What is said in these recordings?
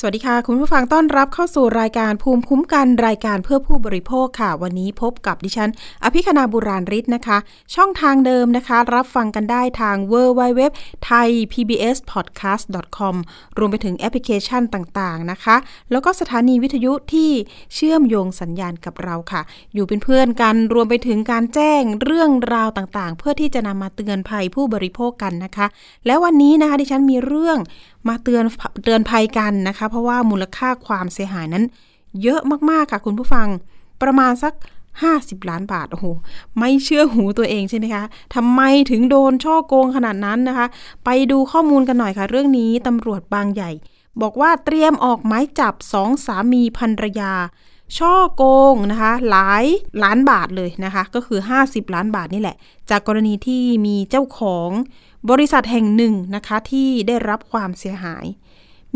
สวัสดีค่ะคุณผู้ฟังต้อนรับเข้าสู่รายการภูมิคุ้มกันรายการเพื่อผู้บริโภคค่ะวันนี้พบกับดิฉันอภิคณาบุราริศนะคะช่องทางเดิมนะคะรับฟังกันได้ทาง www.thaipbspodcast.com รวมไปถึงแอปพลิเคชันต่างๆนะคะแล้วก็สถานีวิทยุที่เชื่อมโยงสัญญาณกับเราค่ะอยู่เป็นเพื่อนกันรวมไปถึงการแจ้งเรื่องราวต่างๆเพื่อที่จะนำมาเตือนภัยผู้บริโภคกันนะคะและวันนี้นะคะดิฉันมีเรื่องมาเตือนภัยกันนะคะเพราะว่ามูลค่าความเสียหายนั้นเยอะมากๆค่ะคุณผู้ฟังประมาณสัก50 ล้านบาทโอ้โหไม่เชื่อหูตัวเองใช่ไหมคะทำไมถึงโดนฉ้อโกงขนาดนั้นนะคะไปดูข้อมูลกันหน่อยค่ะเรื่องนี้ตำรวจบางใหญ่บอกว่าเตรียมออกหมายจับ2 สามีภรรยาช่อโกงนะคะหลายล้านบาทเลยนะคะก็คือ50 ล้านบาทนี่แหละจากกรณีที่มีเจ้าของบริษัทแห่งหนึ่งนะคะที่ได้รับความเสียหาย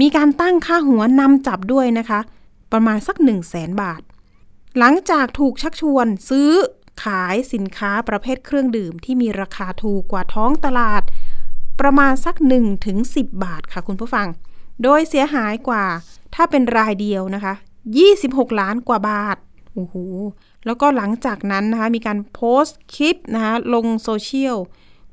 มีการตั้งค่าหัวนำจับด้วยนะคะประมาณสัก 100,000 บาทหลังจากถูกชักชวนซื้อขายสินค้าประเภทเครื่องดื่มที่มีราคาถูกกว่าท้องตลาดประมาณสัก 1-10 บาทค่ะคุณผู้ฟังโดยเสียหายกว่าถ้าเป็นรายเดียวนะคะ26 ล้านกว่าบาทโอ้โหแล้วก็หลังจากนั้นนะคะมีการโพสต์คลิปนะคะลงโซเชียล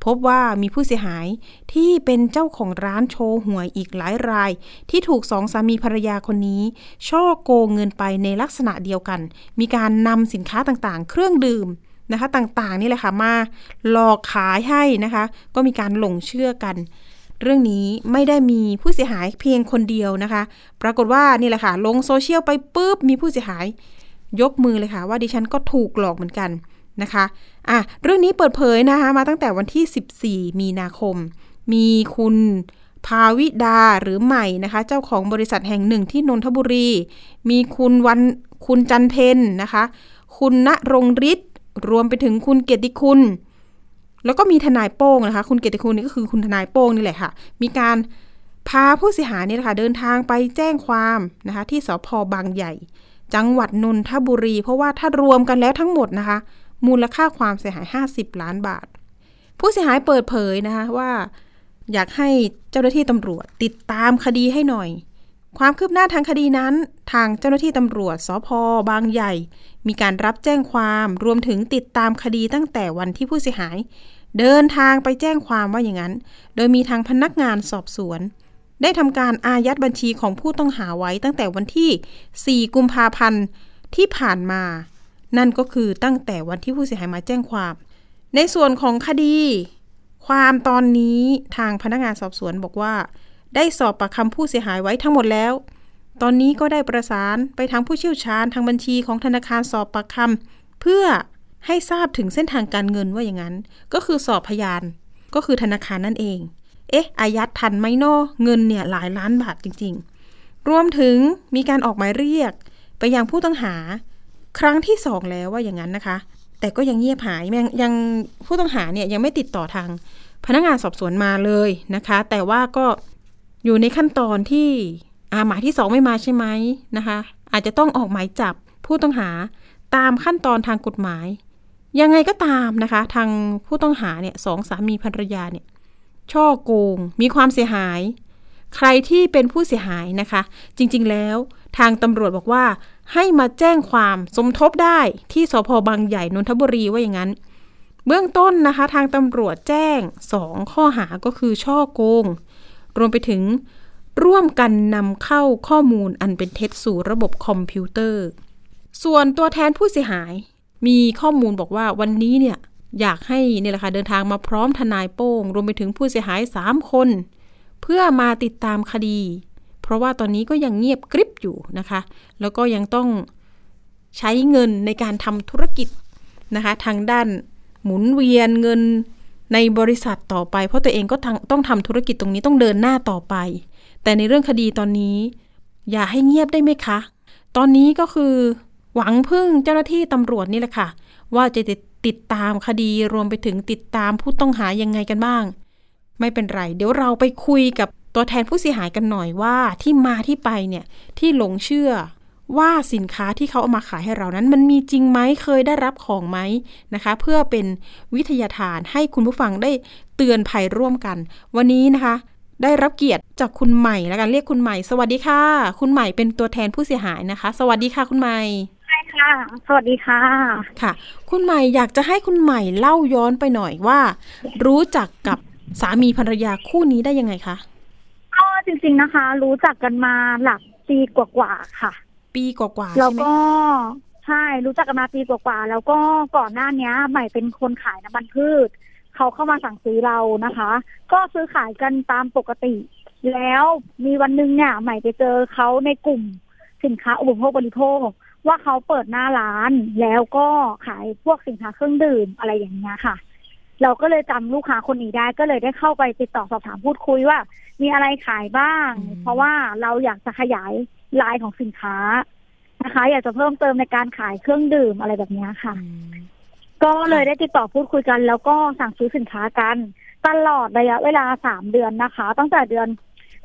พบว่ามีผู้เสียหายที่เป็นเจ้าของร้านโชว์หวยอีกหลายรายที่ถูก2 สามีภรรยาคนนี้ช่อโกงเงินไปในลักษณะเดียวกันมีการนำสินค้าต่างๆเครื่องดื่มนะคะต่างๆนี่แหละค่ะมาหลอกขายให้นะคะก็มีการหลงเชื่อกันเรื่องนี้ไม่ได้มีผู้เสียหายเพียงคนเดียวนะคะปรากฏว่านี่แหละค่ะลงโซเชียลไปปุ๊บมีผู้เสียหายยกมือเลยค่ะว่าดิฉันก็ถูกหลอกเหมือนกันนะคะเรื่องนี้เปิดเผยนะคะมาตั้งแต่วันที่14 มีนาคมมีคุณภาวิดาหรือใหม่นะคะเจ้าของบริษัทแห่งหนึ่งที่นนทบุรีมีคุณจันเพ็ญนะคะคุณณรงฤทธิ์รวมไปถึงคุณเกียรติคุณแล้วก็มีทนายโป้งนะคะคุณเกียรติคุณนี่ก็คือคุณทนายโป้งนี่แหละค่ะมีการพาผู้เสียหายนี่แหละค่ะเดินทางไปแจ้งความนะคะที่สภ.บางใหญ่จังหวัดนนทบุรีเพราะว่าถ้ารวมกันแล้วทั้งหมดนะคะมูลค่าความเสียหาย50 ล้านบาทผู้เสียหายเปิดเผยนะคะว่าอยากให้เจ้าหน้าที่ตำรวจติดตามคดีให้หน่อยความคืบหน้าทางคดีนั้นทางเจ้าหน้าที่ตำรวจสภ.บางใหญ่มีการรับแจ้งความรวมถึงติดตามคดีตั้งแต่วันที่ผู้เสียหายเดินทางไปแจ้งความว่าอย่างนั้นโดยมีทางพนักงานสอบสวนได้ทำการอายัดบัญชีของผู้ต้องหาไว้ตั้งแต่วันที่4 กุมภาพันธ์ที่ผ่านมานั่นก็คือตั้งแต่วันที่ผู้เสียหายมาแจ้งความในส่วนของคดีความตอนนี้ทางพนักงานสอบสวนบอกว่าได้สอบปากคำผู้เสียหายไว้ทั้งหมดแล้วตอนนี้ก็ได้ประสานไปทางผู้เชี่ยวชาญทางบัญชีของธนาคารสอบปากคำเพื่อให้ทราบถึงเส้นทางการเงินว่าอย่างนั้นก็คือสอบพยานก็คือธนาคารนั่นเองอายัดทันไหมเนาะเงินเนี่ยหลายล้านบาทจริงๆรวมถึงมีการออกหมายเรียกไปยังผู้ต้องหาครั้งที่2แล้วว่าอย่างนั้นนะคะแต่ก็ยังเงียบหายยังผู้ต้องหาเนี่ยยังไม่ติดต่อทางพนักงานสอบสวนมาเลยนะคะแต่ว่าก็อยู่ในขั้นตอนที่หมายที่2ไม่มาใช่ไหมนะคะอาจจะต้องออกหมายจับผู้ต้องหาตามขั้นตอนทางกฎหมายยังไงก็ตามนะคะทางผู้ต้องหาเนี่ย2 สามีภรรยาเนี่ยช่อโกงมีความเสียหายใครที่เป็นผู้เสียหายนะคะจริงๆแล้วทางตำรวจบอกว่าให้มาแจ้งความสมทบได้ที่สภ.บางใหญ่นนทบุรีว่าอย่างนั้นเบื้องต้นนะคะทางตำรวจแจ้ง2 ข้อหาก็คือช่อโกงรวมไปถึงร่วมกันนำเข้าข้อมูลอันเป็นเท็จสู่ระบบคอมพิวเตอร์ส่วนตัวแทนผู้เสียหายมีข้อมูลบอกว่าวันนี้เนี่ยอยากให้เนี่ยแหละค่ะเดินทางมาพร้อมทนายโป้งรวมไปถึงผู้เสียหาย3 คนเพื่อมาติดตามคดีเพราะว่าตอนนี้ก็ยังเงียบกริบอยู่นะคะแล้วก็ยังต้องใช้เงินในการทำธุรกิจนะคะทางด้านหมุนเวียนเงินในบริษัทต่อไปเพราะตัวเองก็ต้องทำธุรกิจตรงนี้ต้องเดินหน้าต่อไปแต่ในเรื่องคดีตอนนี้อย่าให้เงียบได้ไหมคะตอนนี้ก็คือหวังพึ่งเจ้าหน้าที่ตำรวจนี่แหละค่ะว่าจะติดตามคดีรวมไปถึงติดตามผู้ต้องหายังไงกันบ้างไม่เป็นไรเดี๋ยวเราไปคุยกับตัวแทนผู้เสียหายกันหน่อยว่าที่มาที่ไปเนี่ยที่หลงเชื่อ ว่าสินค้าที่เขาเอามาขายให้เรานั้นมันมีจริงไหมเคยได้รับของไหมนะคะเพื่อเป็นวิทยาทานให้คุณผู้ฟังได้เตือนภัยร่วมกันวันนี้นะคะได้รับเกียรติจากคุณใหม่แล้วกันเรียกคุณใหม่สวัสดีค่ะคุณใหม่เป็นตัวแทนผู้เสียหายนะคะสวัสดีค่ะคุณใหม่ใช่ค่ะสวัสดีค่ะค่ะคุณใหม่อยากจะให้คุณใหม่เล่าย้อนไปหน่อยว่ารู้จักกับสามีภรรยาคู่นี้ได้ยังไงคะก็จริงๆนะคะรู้จักกันมาหลักปีกว่าๆค่ะปีกว่าๆแล้วก็ใช่รู้จักกันมาปีกว่าๆแล้วก็ก่อนหน้านี้ใหม่เป็นคนขายน้ำมันพืชเขาเข้ามาสั่งซื้อเรานะคะก็ซื้อขายกันตามปกติแล้วมีวันนึงเนี่ยใหม่ไปเจอเขาในกลุ่มสินค้าอุปโภคบริโภคว่าเขาเปิดหน้าร้านแล้วก็ขายพวกสินค้าเครื่องดื่มอะไรอย่างเงี้ยค่ะเราก็เลยจำลูกค้าคนนี้ได้ก็เลยได้เข้าไปติดต่อสอบถามพูดคุยว่ามีอะไรขายบ้างเพราะว่าเราอยากจะขยายไลน์ของสินค้านะคะอยากจะเพิ่มเติมในการขายเครื่องดื่มอะไรแบบนี้ค่ะก็เลยได้ติดต่อพูดคุยกันแล้วก็สั่งซื้อสินค้ากันตลอดระยะเวลา3เดือนนะคะตั้งแต่เดือน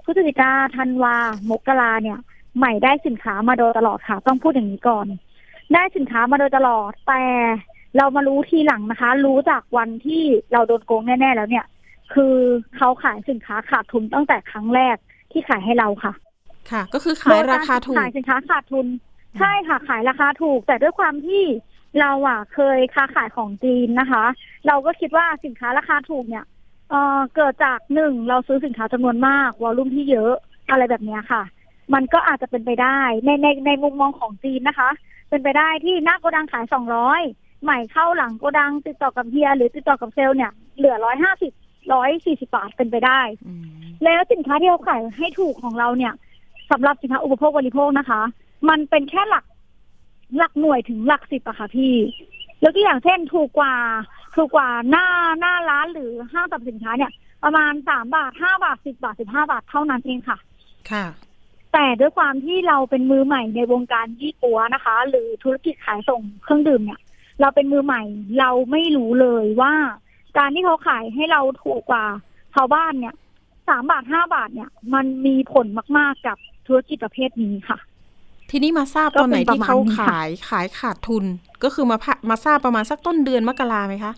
พฤศจิกาธันวามกราเนี่ยใหม่ได้สินค้ามาโดยตลอดค่ะต้องพูดอย่างนี้ก่อนได้สินค้ามาโดยตลอดแต่เรามารู้ทีหลังนะคะรู้จากวันที่เราโดนโกงแน่ๆแล้วเนี่ยคือเขาขายสินค้าขาดทุนตั้งแต่ครั้งแรกที่ขายให้เราค่ะค่ะก็คือขายราคาถูกขายสินค้าขาดทุนใช่ค่ะขายราคาถูกแต่ด้วยความที่เราอ่ะเคยค้าขายของจีนนะคะเราก็คิดว่าสินค้าราคาถูกเนี่ยเกิดจากหนึ่งเราซื้อสินค้าจำนวนมากวอลลุ่มที่เยอะอะไรแบบนี้ค่ะมันก็อาจจะเป็นไปได้ในมุมมองของจีนนะคะเป็นไปได้ที่หน้าโกดังขาย200ใหม่เข้าหลังโกดังติดต่อกับเฮียหรือติดต่อกับเซลล์เนี่ยเหลือ150-140บาทเป็นไปได้แล้วสินค้าที่เราขายให้ถูกของเราเนี่ยสำหรับสินค้าอุปโภคบริโภคนะคะมันเป็นแค่หลักหน่วยถึงหลัก10อะค่ะพี่แล้วก็อย่างเช่นถูกกว่าหน้าร้านหรือห้างสรรพสินค้าเนี่ยประมาณ3บาท5บาท10บาท15บาทเท่านั้นเองค่ะค่ะแต่ด้วยความที่เราเป็นมือใหม่ในวงการยี่ปั๊วนะคะหรือธุรกิจขายส่งเครื่องดื่มเนี่ยเราเป็นมือใหม่เราไม่รู้เลยว่าการที่เขาขายให้เราถูกกว่าชาวบ้านเนี่ย3บาท5บาทเนี่ยมันมีผลมากๆกับธุรกิจประเภทนี้ค่ะทีนี้มาทราบตอนไหนที่เขาขายขาดทุนก็คือมาทราบประมาณสักต้นเดือนมกราคมไหมคะ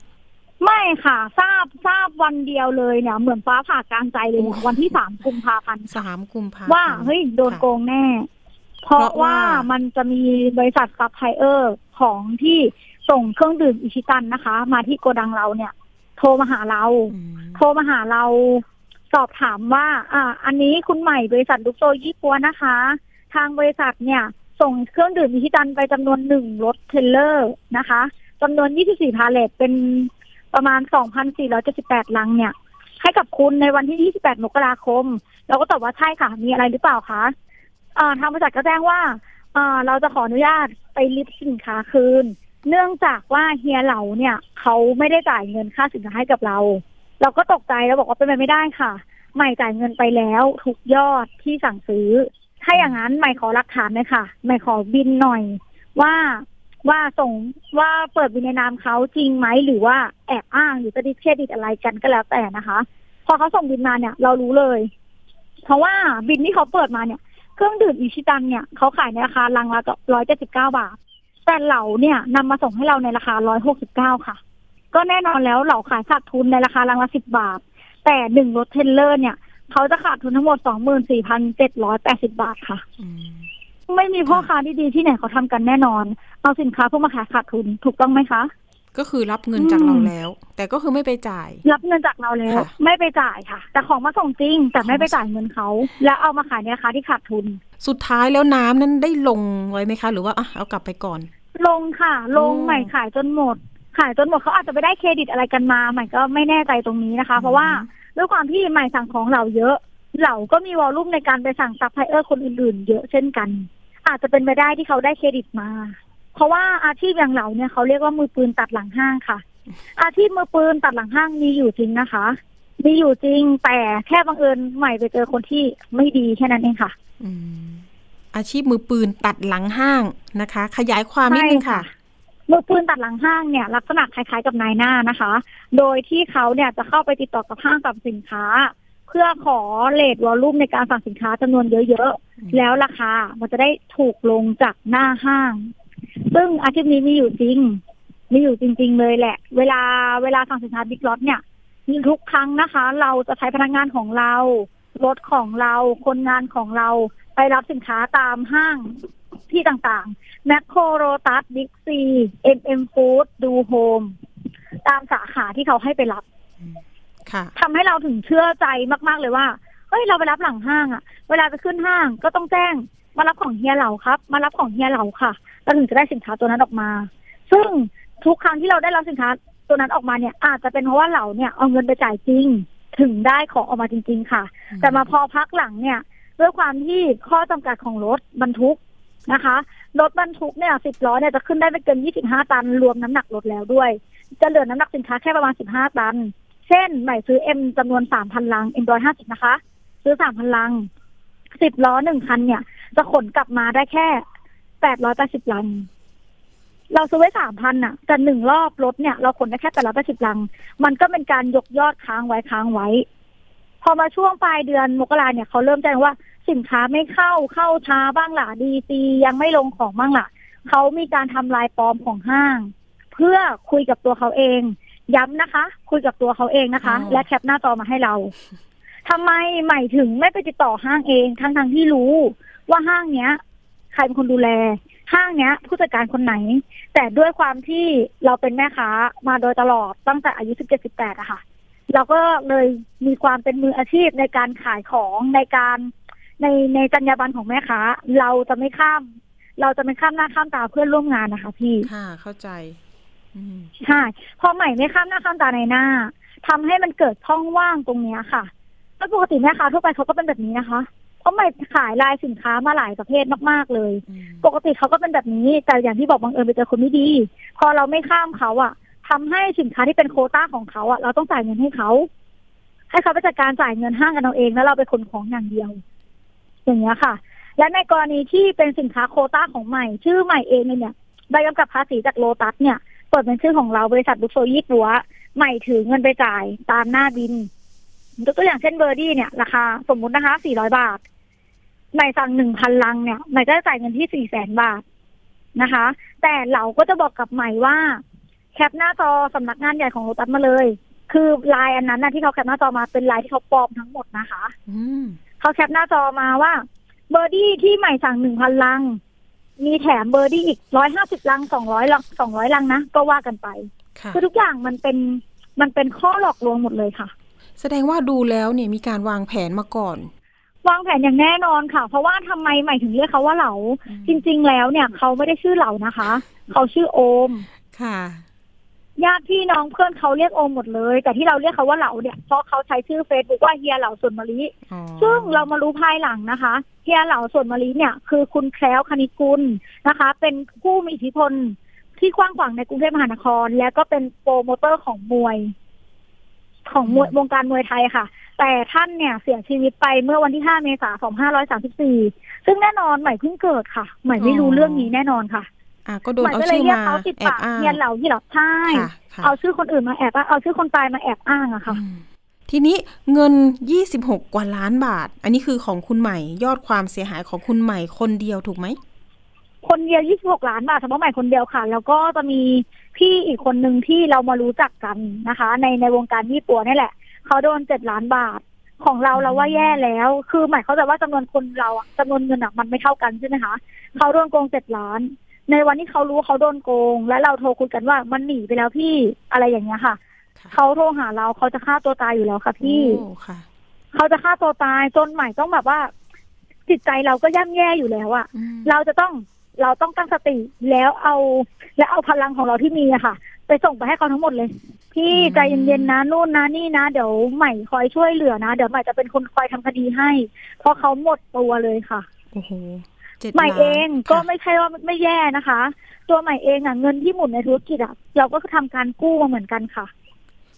ไม่ค่ะทราบวันเดียวเลยเนี่ยเหมือนฟ้าผ่ากลางใจเลยวันที่3 กุมภาพันธ์ว่าเฮ้ยโดนโกงแน่เพราะว่ามันจะมีบริษัทซัพพลายเออร์ของที่ส่งเครื่องดื่มอิชิตันนะคะมาที่โกดังเราเนี่ยโทรมาหาเราสอบถามว่าอันนี้คุณใหม่บริษัทดุกโซยี่ปัวนะคะทางบริษัทเนี่ยส่งเครื่องดื่มอิชิตันไปจำนวน1รถเทรลเลอร์นะคะจำนวน24พาเลทเป็นประมาณ 2,478 ลังเนี่ยให้กับคุณในวันที่28มกราคมเราก็ตอบว่าใช่ค่ะมีอะไรหรือเปล่าคะทางบริษัทก็แจ้งว่าเราจะขออนุญาตไปลิฟต์สินค้าคืนเนื่องจากว่าเฮียเหล่าเนี่ยเขาไม่ได้จ่ายเงินค่าสินค้าให้กับเราเราก็ตกใจแล้วบอกว่าเป็นไปไม่ได้ค่ะใหม่จ่ายเงินไปแล้วทุกยอดที่สั่งซื้อถ้าอย่างนั้นใหม่ขอหลักฐานหน่อยค่ะใหม่ขอบินหน่อยว่าส่งว่าเปิดบินในนามเขาจริงไหมหรือว่าแอบอ้างหรือจะดิสเครดิตอะไรกันก็แล้วแต่นะคะพอเขาส่งบินมาเนี่ยเรารู้เลยเพราะว่าบินที่เขาเปิดมาเนี่ยเครื่องดื่มอิชิตันเนี่ยเขาขายในราคาลังละ179บาทแต่เหล่าเนี่ยนำมาส่งให้เราในราคา169ค่ะก็แน่นอนแล้วเหล่าขายขาดทุนในราคาลังละ10บาทแต่1รถเทรลเลอร์เนี่ยเขาจะขาดทุนทั้งหมด 24,780 บาทค่ะไม่มีพ่อค้าดีๆที่ไหนเขาทำกันแน่นอนเอาสินค้าพวกมาขายขาดทุนถูกต้องไหมคะก็คือรับเงินจากเราแล้วแต่ก็คือไม่ไปจ่ายรับเงินจากเราแล้วไม่ไปจ่ายค่ะแต่ของมาส่งจริงแต่ไม่ไปจ่ายเงินเขาแล้วเอามาขายในราคาที่ขาดทุนสุดท้ายแล้วน้ำนั้นได้ลงไว้ไหมคะหรือว่าเอากลับไปก่อนลงค่ะลงใหม่ขายจนหมดเขาอาจจะไปได้เครดิตอะไรกันมาใหม่ก็ไม่แน่ใจตรงนี้นะคะเพราะว่าด้วยความที่ใหม่สั่งของเราเยอะเราก็มีวอลลุ่มในการไปสั่งซัพพลายเออร์คนอื่นๆเยอะเช่นกันอาจจะเป็นไปได้ที่เขาได้เครดิตมาเพราะว่าอาชีพอย่างเราเนี่ยเขาเรียกว่ามือปืนตัดหลังห้างค่ะอาชีพมือปืนตัดหลังห้างมีอยู่จริงนะคะมีอยู่จริงแต่แค่บังเอิญใหม่ไปเจอคนที่ไม่ดีแค่นั้นเองค่ะอาชีพมือปืนตัดหลังห้างนะคะขยายความนิดนึงค่ะมือปืนตัดหลังห้างเนี่ยลักษณะคล้ายๆกับนายหน้านะคะโดยที่เขาเนี่ยจะเข้าไปติดต่อกับห้างสรรพสินค้าเพื่อขอเลทวอลลุ่มในการสั่งสินค้าจำนวนเยอะๆ แล้วราคามันจะได้ถูกลงจากหน้าห้างซึ่งอาชีพนี้มีอยู่จริงเลยแหละเวลาสั่งสินค้าบิ๊กล็อตเนี่ยทุกครั้งนะคะเราจะใช้พนักงานของเรารถของเราคนงานของเราไปรับสินค้าตามห้างที่ต่างๆแมคโครโรตัสบิ๊กซีMM Foodดูโฮมตามสาขาที่เขาให้ไปรับทำให้เราถึงเชื่อใจมากๆเลยว่าเฮ้ยเราไปรับหลังห้างอะเวลาจะขึ้นห้างก็ต้องแจ้งมารับของเฮียเหล่าครับมารับของเฮียเหล่าค่ะเราถึงจะได้สินค้าตัวนั้นออกมาซึ่งทุกครั้งที่เราได้รับสินค้าตัวนั้นออกมาเนี่ยอาจจะเป็นเพราะว่าเหล่าเนี่ยเอาเงินไปจ่ายจริงถึงได้ของออกมาจริงๆค่ะแต่มาพอพักหลังเนี่ยด้วยความที่ข้อจำกัดของรถบรรทุกนะคะรถบรรทุกเนี่ย10 ล้อเนี่ยจะขึ้นได้ไม่เกิน25ตันรวมน้ำหนักรถแล้วด้วยจะเหลือน้ำหนักสินค้าแค่ประมาณ15ตันเช่นใหม่ซื้อ M จำนวน 3,000 ลัง M150 นะคะซื้อ 3,000 ลัง10ล้อ1คันเนี่ยจะขนกลับมาได้แค่880ลังเราซื้อไว้ 3,000 น่ะแต่1รอบรถเนี่ยเราขนได้แค่880ลังมันก็เป็นการยกยอดค้างไว้พอมาช่วงปลายเดือนมกราเนี่ยเขาเริ่มแจ้งว่าสินค้าไม่เข้าช้าบ้างล่ะดีซียังไม่ลงของบ้างล่ะเขามีการทำลายปลอมของห้างเพื่อคุยกับตัวเขาเองย้ำนะคะคุยกับตัวเขาเองนะคะและแคปหน้าจอมาให้เราทำไมใหม่ถึงไม่ไปติดต่อห้างเองทั้งที่รู้ว่าห้างเนี้ยใครเป็นคนดูแลห้างเนี้ยผู้จัดการคนไหนแต่ด้วยความที่เราเป็นแม่ค้ามาโดยตลอดตั้งแต่อายุ 17-18 อะค่ะเราก็เลยมีความเป็นมืออาชีพในการขายของในจรรยาบรรณของแม่ค้าเราจะไม่ข้ามหน้าข้ามตาเพื่อนร่วมงานนะคะพี่ค่ะเข้าใจใช่พอใหม่ไม่ข้ามหน้าข้ามตาในหน้าทำให้มันเกิดช่องว่างตรงนี้ค่ะแล้วปกติแม่ค้าทั่วไปเขาก็เป็นแบบนี้นะคะเพราะใหม่ขายรายสินค้ามาหลายประเภทมากๆเลยปกติเขาก็เป็นแบบนี้แต่อย่างที่บอกบังเอิญไปเจอคนไม่ดีพอเราไม่ข้ามเขาอะทำให้สินค้าที่เป็นโควต้าของเขาอะเราต้องจ่ายเงินให้เขาไปจัดการจ่ายเงินห้างกันเอาเองแล้วเราไปขนของอย่างเดียวอย่างเงี้ยค่ะและในกรณีที่เป็นสินค้าโควต้าของใหม่ชื่อใหม่เองเนี่ยใบกำกับภาษีจากโลตัสเนี่ยเปิดเป็นชื่อของเราบริษัทบุฟเฟ่ยี่ปัวใหม่ถือเงินไปจ่ายตามหน้าบินยกตัวอย่างเช่นเบอร์ดี้เนี่ยราคาสมมุตินะคะ400 บาทใหม่สั่ง 1,000 ลังเนี่ยใหม่ก็จะจ่ายเงินที่ 400,000 บาทนะคะแต่เราก็จะบอกกับใหม่ว่าแคปหน้าจอสำนักงานใหญ่ของโลตัสมาเลยคือลายอันนั้นนะที่เขาแคปหน้าจอมาเป็นลายที่เขาปลอมทั้งหมดนะคะเขาแคปหน้าจอมาว่าเบอร์ดี้ที่ใหม่สั่ง 1,000 ลังมีแถมเบอร์ดี้อีก150ลัง200ลัง200ลังนะก็ว่ากันไปคือทุกอย่างมันเป็นข้อหลอกลวงหมดเลยค่ะแสดงว่าดูแล้วเนี่ยมีการวางแผนมาก่อนวางแผนอย่างแน่นอนค่ะเพราะว่าทำไมใหม่ถึงเรียกเขาว่าเหลาจริงๆแล้วเนี่ยเขาไม่ได้ชื่อเหลานะคะเขาชื่อโอมค่ะญาติพี่น้องเพื่อนเขาเรียกโอมหมดเลยแต่ที่เราเรียกเขาว่าเหลาเนี่ยเพราะเขาใช้ชื่อเฟซบุ๊กว่าเฮียเหลาสวนมะลิซึ่งเรามารู้ภายหลังนะคะเฮียเหลาสวนมะลิเนี่ยคือคุณแคล้วคณิกุลนะคะเป็นผู้มีอิทธิพลที่กว้างขวางในกรุงเทพมหานครและก็เป็นโปรโมเตอร์ของมวยของวงการมวยไทยค่ะแต่ท่านเนี่ยเสียชีวิตไปเมื่อวันที่5 เมษายน 2534ซึ่งแน่นอนใหม่เพิ่งเกิดค่ะใหม่ไม่รู้เรื่องนี้แน่นอนค่ะก็โดนเอาชื่อมาแอบอ้างเนี่ยเหล่าที่หลับใช่เอาชื่อคนอื่นมาแอบอ้างเอาชื่อคนตายมาแอบอ้างอะค่ะทีนี้เงิน26 กว่าล้านบาทอันนี้คือของคุณใหม่ยอดความเสียหายของคุณใหม่คนเดียวถูกไหมคนเดียว26 ล้านบาทเฉพาะใหม่คนเดียวค่ะแล้วก็จะมีพี่อีกคนนึงที่เรามารู้จักกันนะคะในวงการญี่ปุ่นนี่แหละเขาโดน7 ล้านบาทของเราว่าแย่แล้วคือใหม่เขาจะว่าจำนวนคนเราจำนวนเงินมันไม่เท่ากันใช่ไหมคะเขาโดนโกง7 ล้านในวันที่เขารู้เขาโดนโกงและเราโทรคุยกันว่ามันหนีไปแล้วพี่อะไรอย่างเงี้ยค่ะเขาโทรหาเราเขาจะฆ่าตัวตายอยู่แล้วค่ะพี่เขาจะฆ่าตัวตายจนใหม่ต้องแบบว่าจิตใจเราก็ย่ำแย่อยู่แล้วอะเราต้องตั้งสติแล้วเอาพลังของเราที่มีอะค่ะไปส่งไปให้เขาทั้งหมดเลยพี่ใจเย็นๆนะนู่นนะนี่นะเดี๋ยวใหม่คอยช่วยเหลือนะเดี๋ยวใหม่จะเป็นคนคอยทำคดีให้เพราะเขาหมดตัวเลยค่ะโอ้โหใหม่เองก็ไม่ใช่ว่าไม่แย่นะคะตัวใหม่เองอะเงินที่หมุนในธุรกิจอะเราก็ทำการกู้มาเหมือนกันค่ะ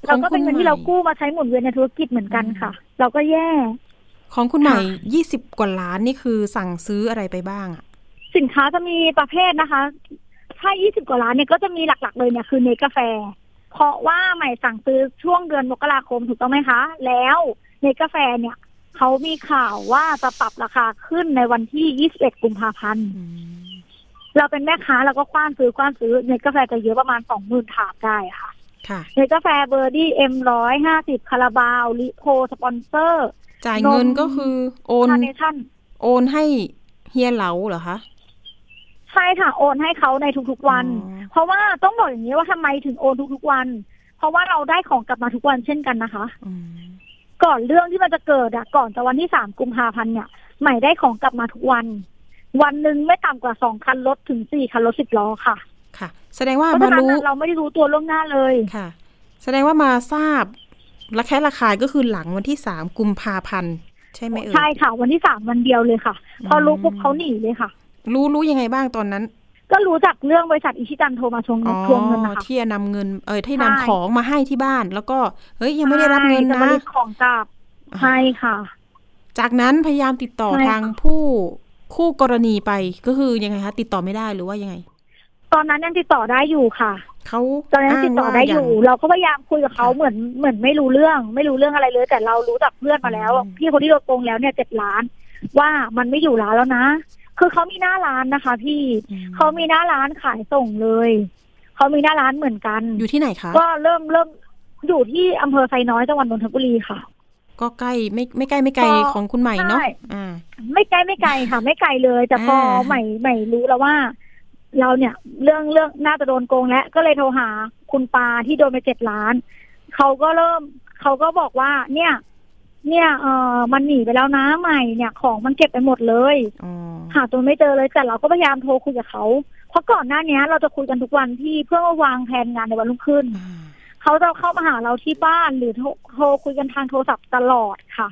เราก็เป็นเงินที่เรากู้มาใช้หมุนเวียนในธุรกิจเหมือนกันค่ะเราก็แย่ของคุณใหม่20 กว่าล้านนี่คือสั่งซื้ออะไรไปบ้างอะสินค้าจะมีประเภทนะคะถ้า20 กว่าล้านเนี่ยก็จะมีหลักๆเลยเนี่ยคือเนกาแฟเพราะว่าใหม่สั่งซื้อช่วงเดือนมกราคมถูกต้องไหมคะแล้วเนกาแฟเนี่ย เขามีข่าวว่าจะปรับราคาขึ้นในวันที่21กุมภาพันธ์เราเป็นแม่ค้าเราก็คว้านซื้อในกาแฟจะเยอะประมาณ 20,000 ถาดได้ค่ะในกาแฟเบอร์ดี้ M150 คาราบาวลิโพสปอนเซอร์จ่ายเงินก็คือโอนให้เฮียเหลาเหรอคะใช่ค่ะโอนให้เขาในทุกๆวันเพราะว่าต้องบอกอย่างนี้ว่าทำไมถึงโอนทุกๆวันเพราะว่าเราได้ของกลับมาทุกวันเช่นกันนะคะก่อนเรื่องที่มันจะเกิดอะก่อนแต่วันที่3กุมภาพันธ์เนี่ยใหม่ได้ของกลับมาทุกวันวันนึงไม่ต่ำกว่า2คันรถถึง4คันรถ10ล้อค่ะค่ะแสดงว่าเราไม่ได้รู้ตัวล่วงหน้าเลยค่ะแสดงว่ามาทราบและแค่ราคาก็คือหลังวันที่3กุมภาพันธ์ใช่ไหมเอ่ยใช่ค่ะวันที่3วันเดียวเลยค่ะพอรู้ปุ๊บเขาหนีเลยค่ะรู้ยังไงบ้างตอนนั้นก็รู้จากเรื่องบริษัทอิชิตันโทรมาทวงเงินนะคะที่นำเงินที่นำของมาให้ที่บ้านแล้วก็เฮ้ยยังไม่ได้รับเงินนะมาของกลับใช่ค่ะจากนั้นพยายามติดต่อทางผู้คู่กรณีไปก็คือยังไงคะติดต่อไม่ได้หรือว่ายังไงตอนนั้นยังติดต่อได้อยู่ค่ะเขาตอนนั้นติดต่อได้อยู่เราก็พยายามคุยกับเขาเหมือนไม่รู้เรื่องอะไรเลยแต่เรารู้จากเพื่อนมาแล้วพี่คนที่โดนโกงแล้วเนี่ย7ล้านว่ามันไม่อยู่ร้านแล้วนะคือเขามีหน้าร้านนะคะพี่เขามีหน้าร้านขายส่งเลยเขามีหน้าร้านเหมือนกันอยู่ที่ไหนคะก็เริ่มอยู่ที่อำเภอไซน้อยจังหวัดนนทบุรีค่ะก็ใกล้ไม่ใกล้ไม่ไกลของคุณใหม่เนาะไม่ไกลค่ะไม่ไกลเลยแต่พอใหม่รู้แล้วว่าเราเนี่ยเรื่องน่าจะโดนโกงแล้วก็เลยโทรหาคุณปาที่โดนไป7ล้านเขาก็บอกว่าเนี่ยมันหนีไปแล้วนะใหม่เนี่ยของมันเก็บไปหมดเลยหาตัวไม่เจอเลยแต่เราก็พยายามโทรคุยกับเขาเพราะก่อนหน้านี้เราจะคุยกันทุกวันที่เพื่อวางแผนงานในวันรุ่งขึ้นเขาจะเข้ามาหาเราที่บ้านหรือโทรคุยกันทางโทรศัพท์ตลอดค่ะ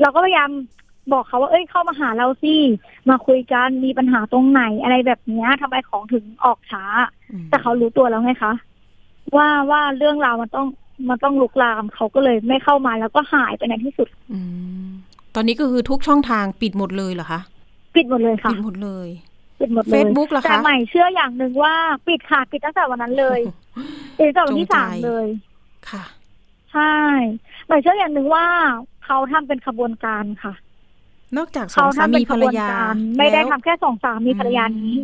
เราก็พยายามบอกเขาว่าเอ้ยเข้ามาหาเราสิมาคุยกันมีปัญหาตรงไหนอะไรแบบนี้ทำไมของถึงออกช้าแต่เขารู้ตัวแล้วไงคะว่าเรื่องราวมันต้องลุกลามเขาก็เลยไม่เข้ามาแล้วก็หายไปในที่สุดตอนนี้ก็คือทุกช่องทางปิดหมดเลยเหรอคะปิดหมดเลยค่ะปิดหมดเลย Facebook เหรอคะแต่ใหม่เชื่ออย่างนึงว่าปิดตั้งแต่วันนั้นเลยปิดตั้งแต่วันที่3เลยค่ะใช่ใหม่เชื่ออย่างนึงว่าเขาทำเป็นขบวนการค่ะนอกจากสองสามีภรรยาไม่ได้ทำแค่สองสามีภรรยานี้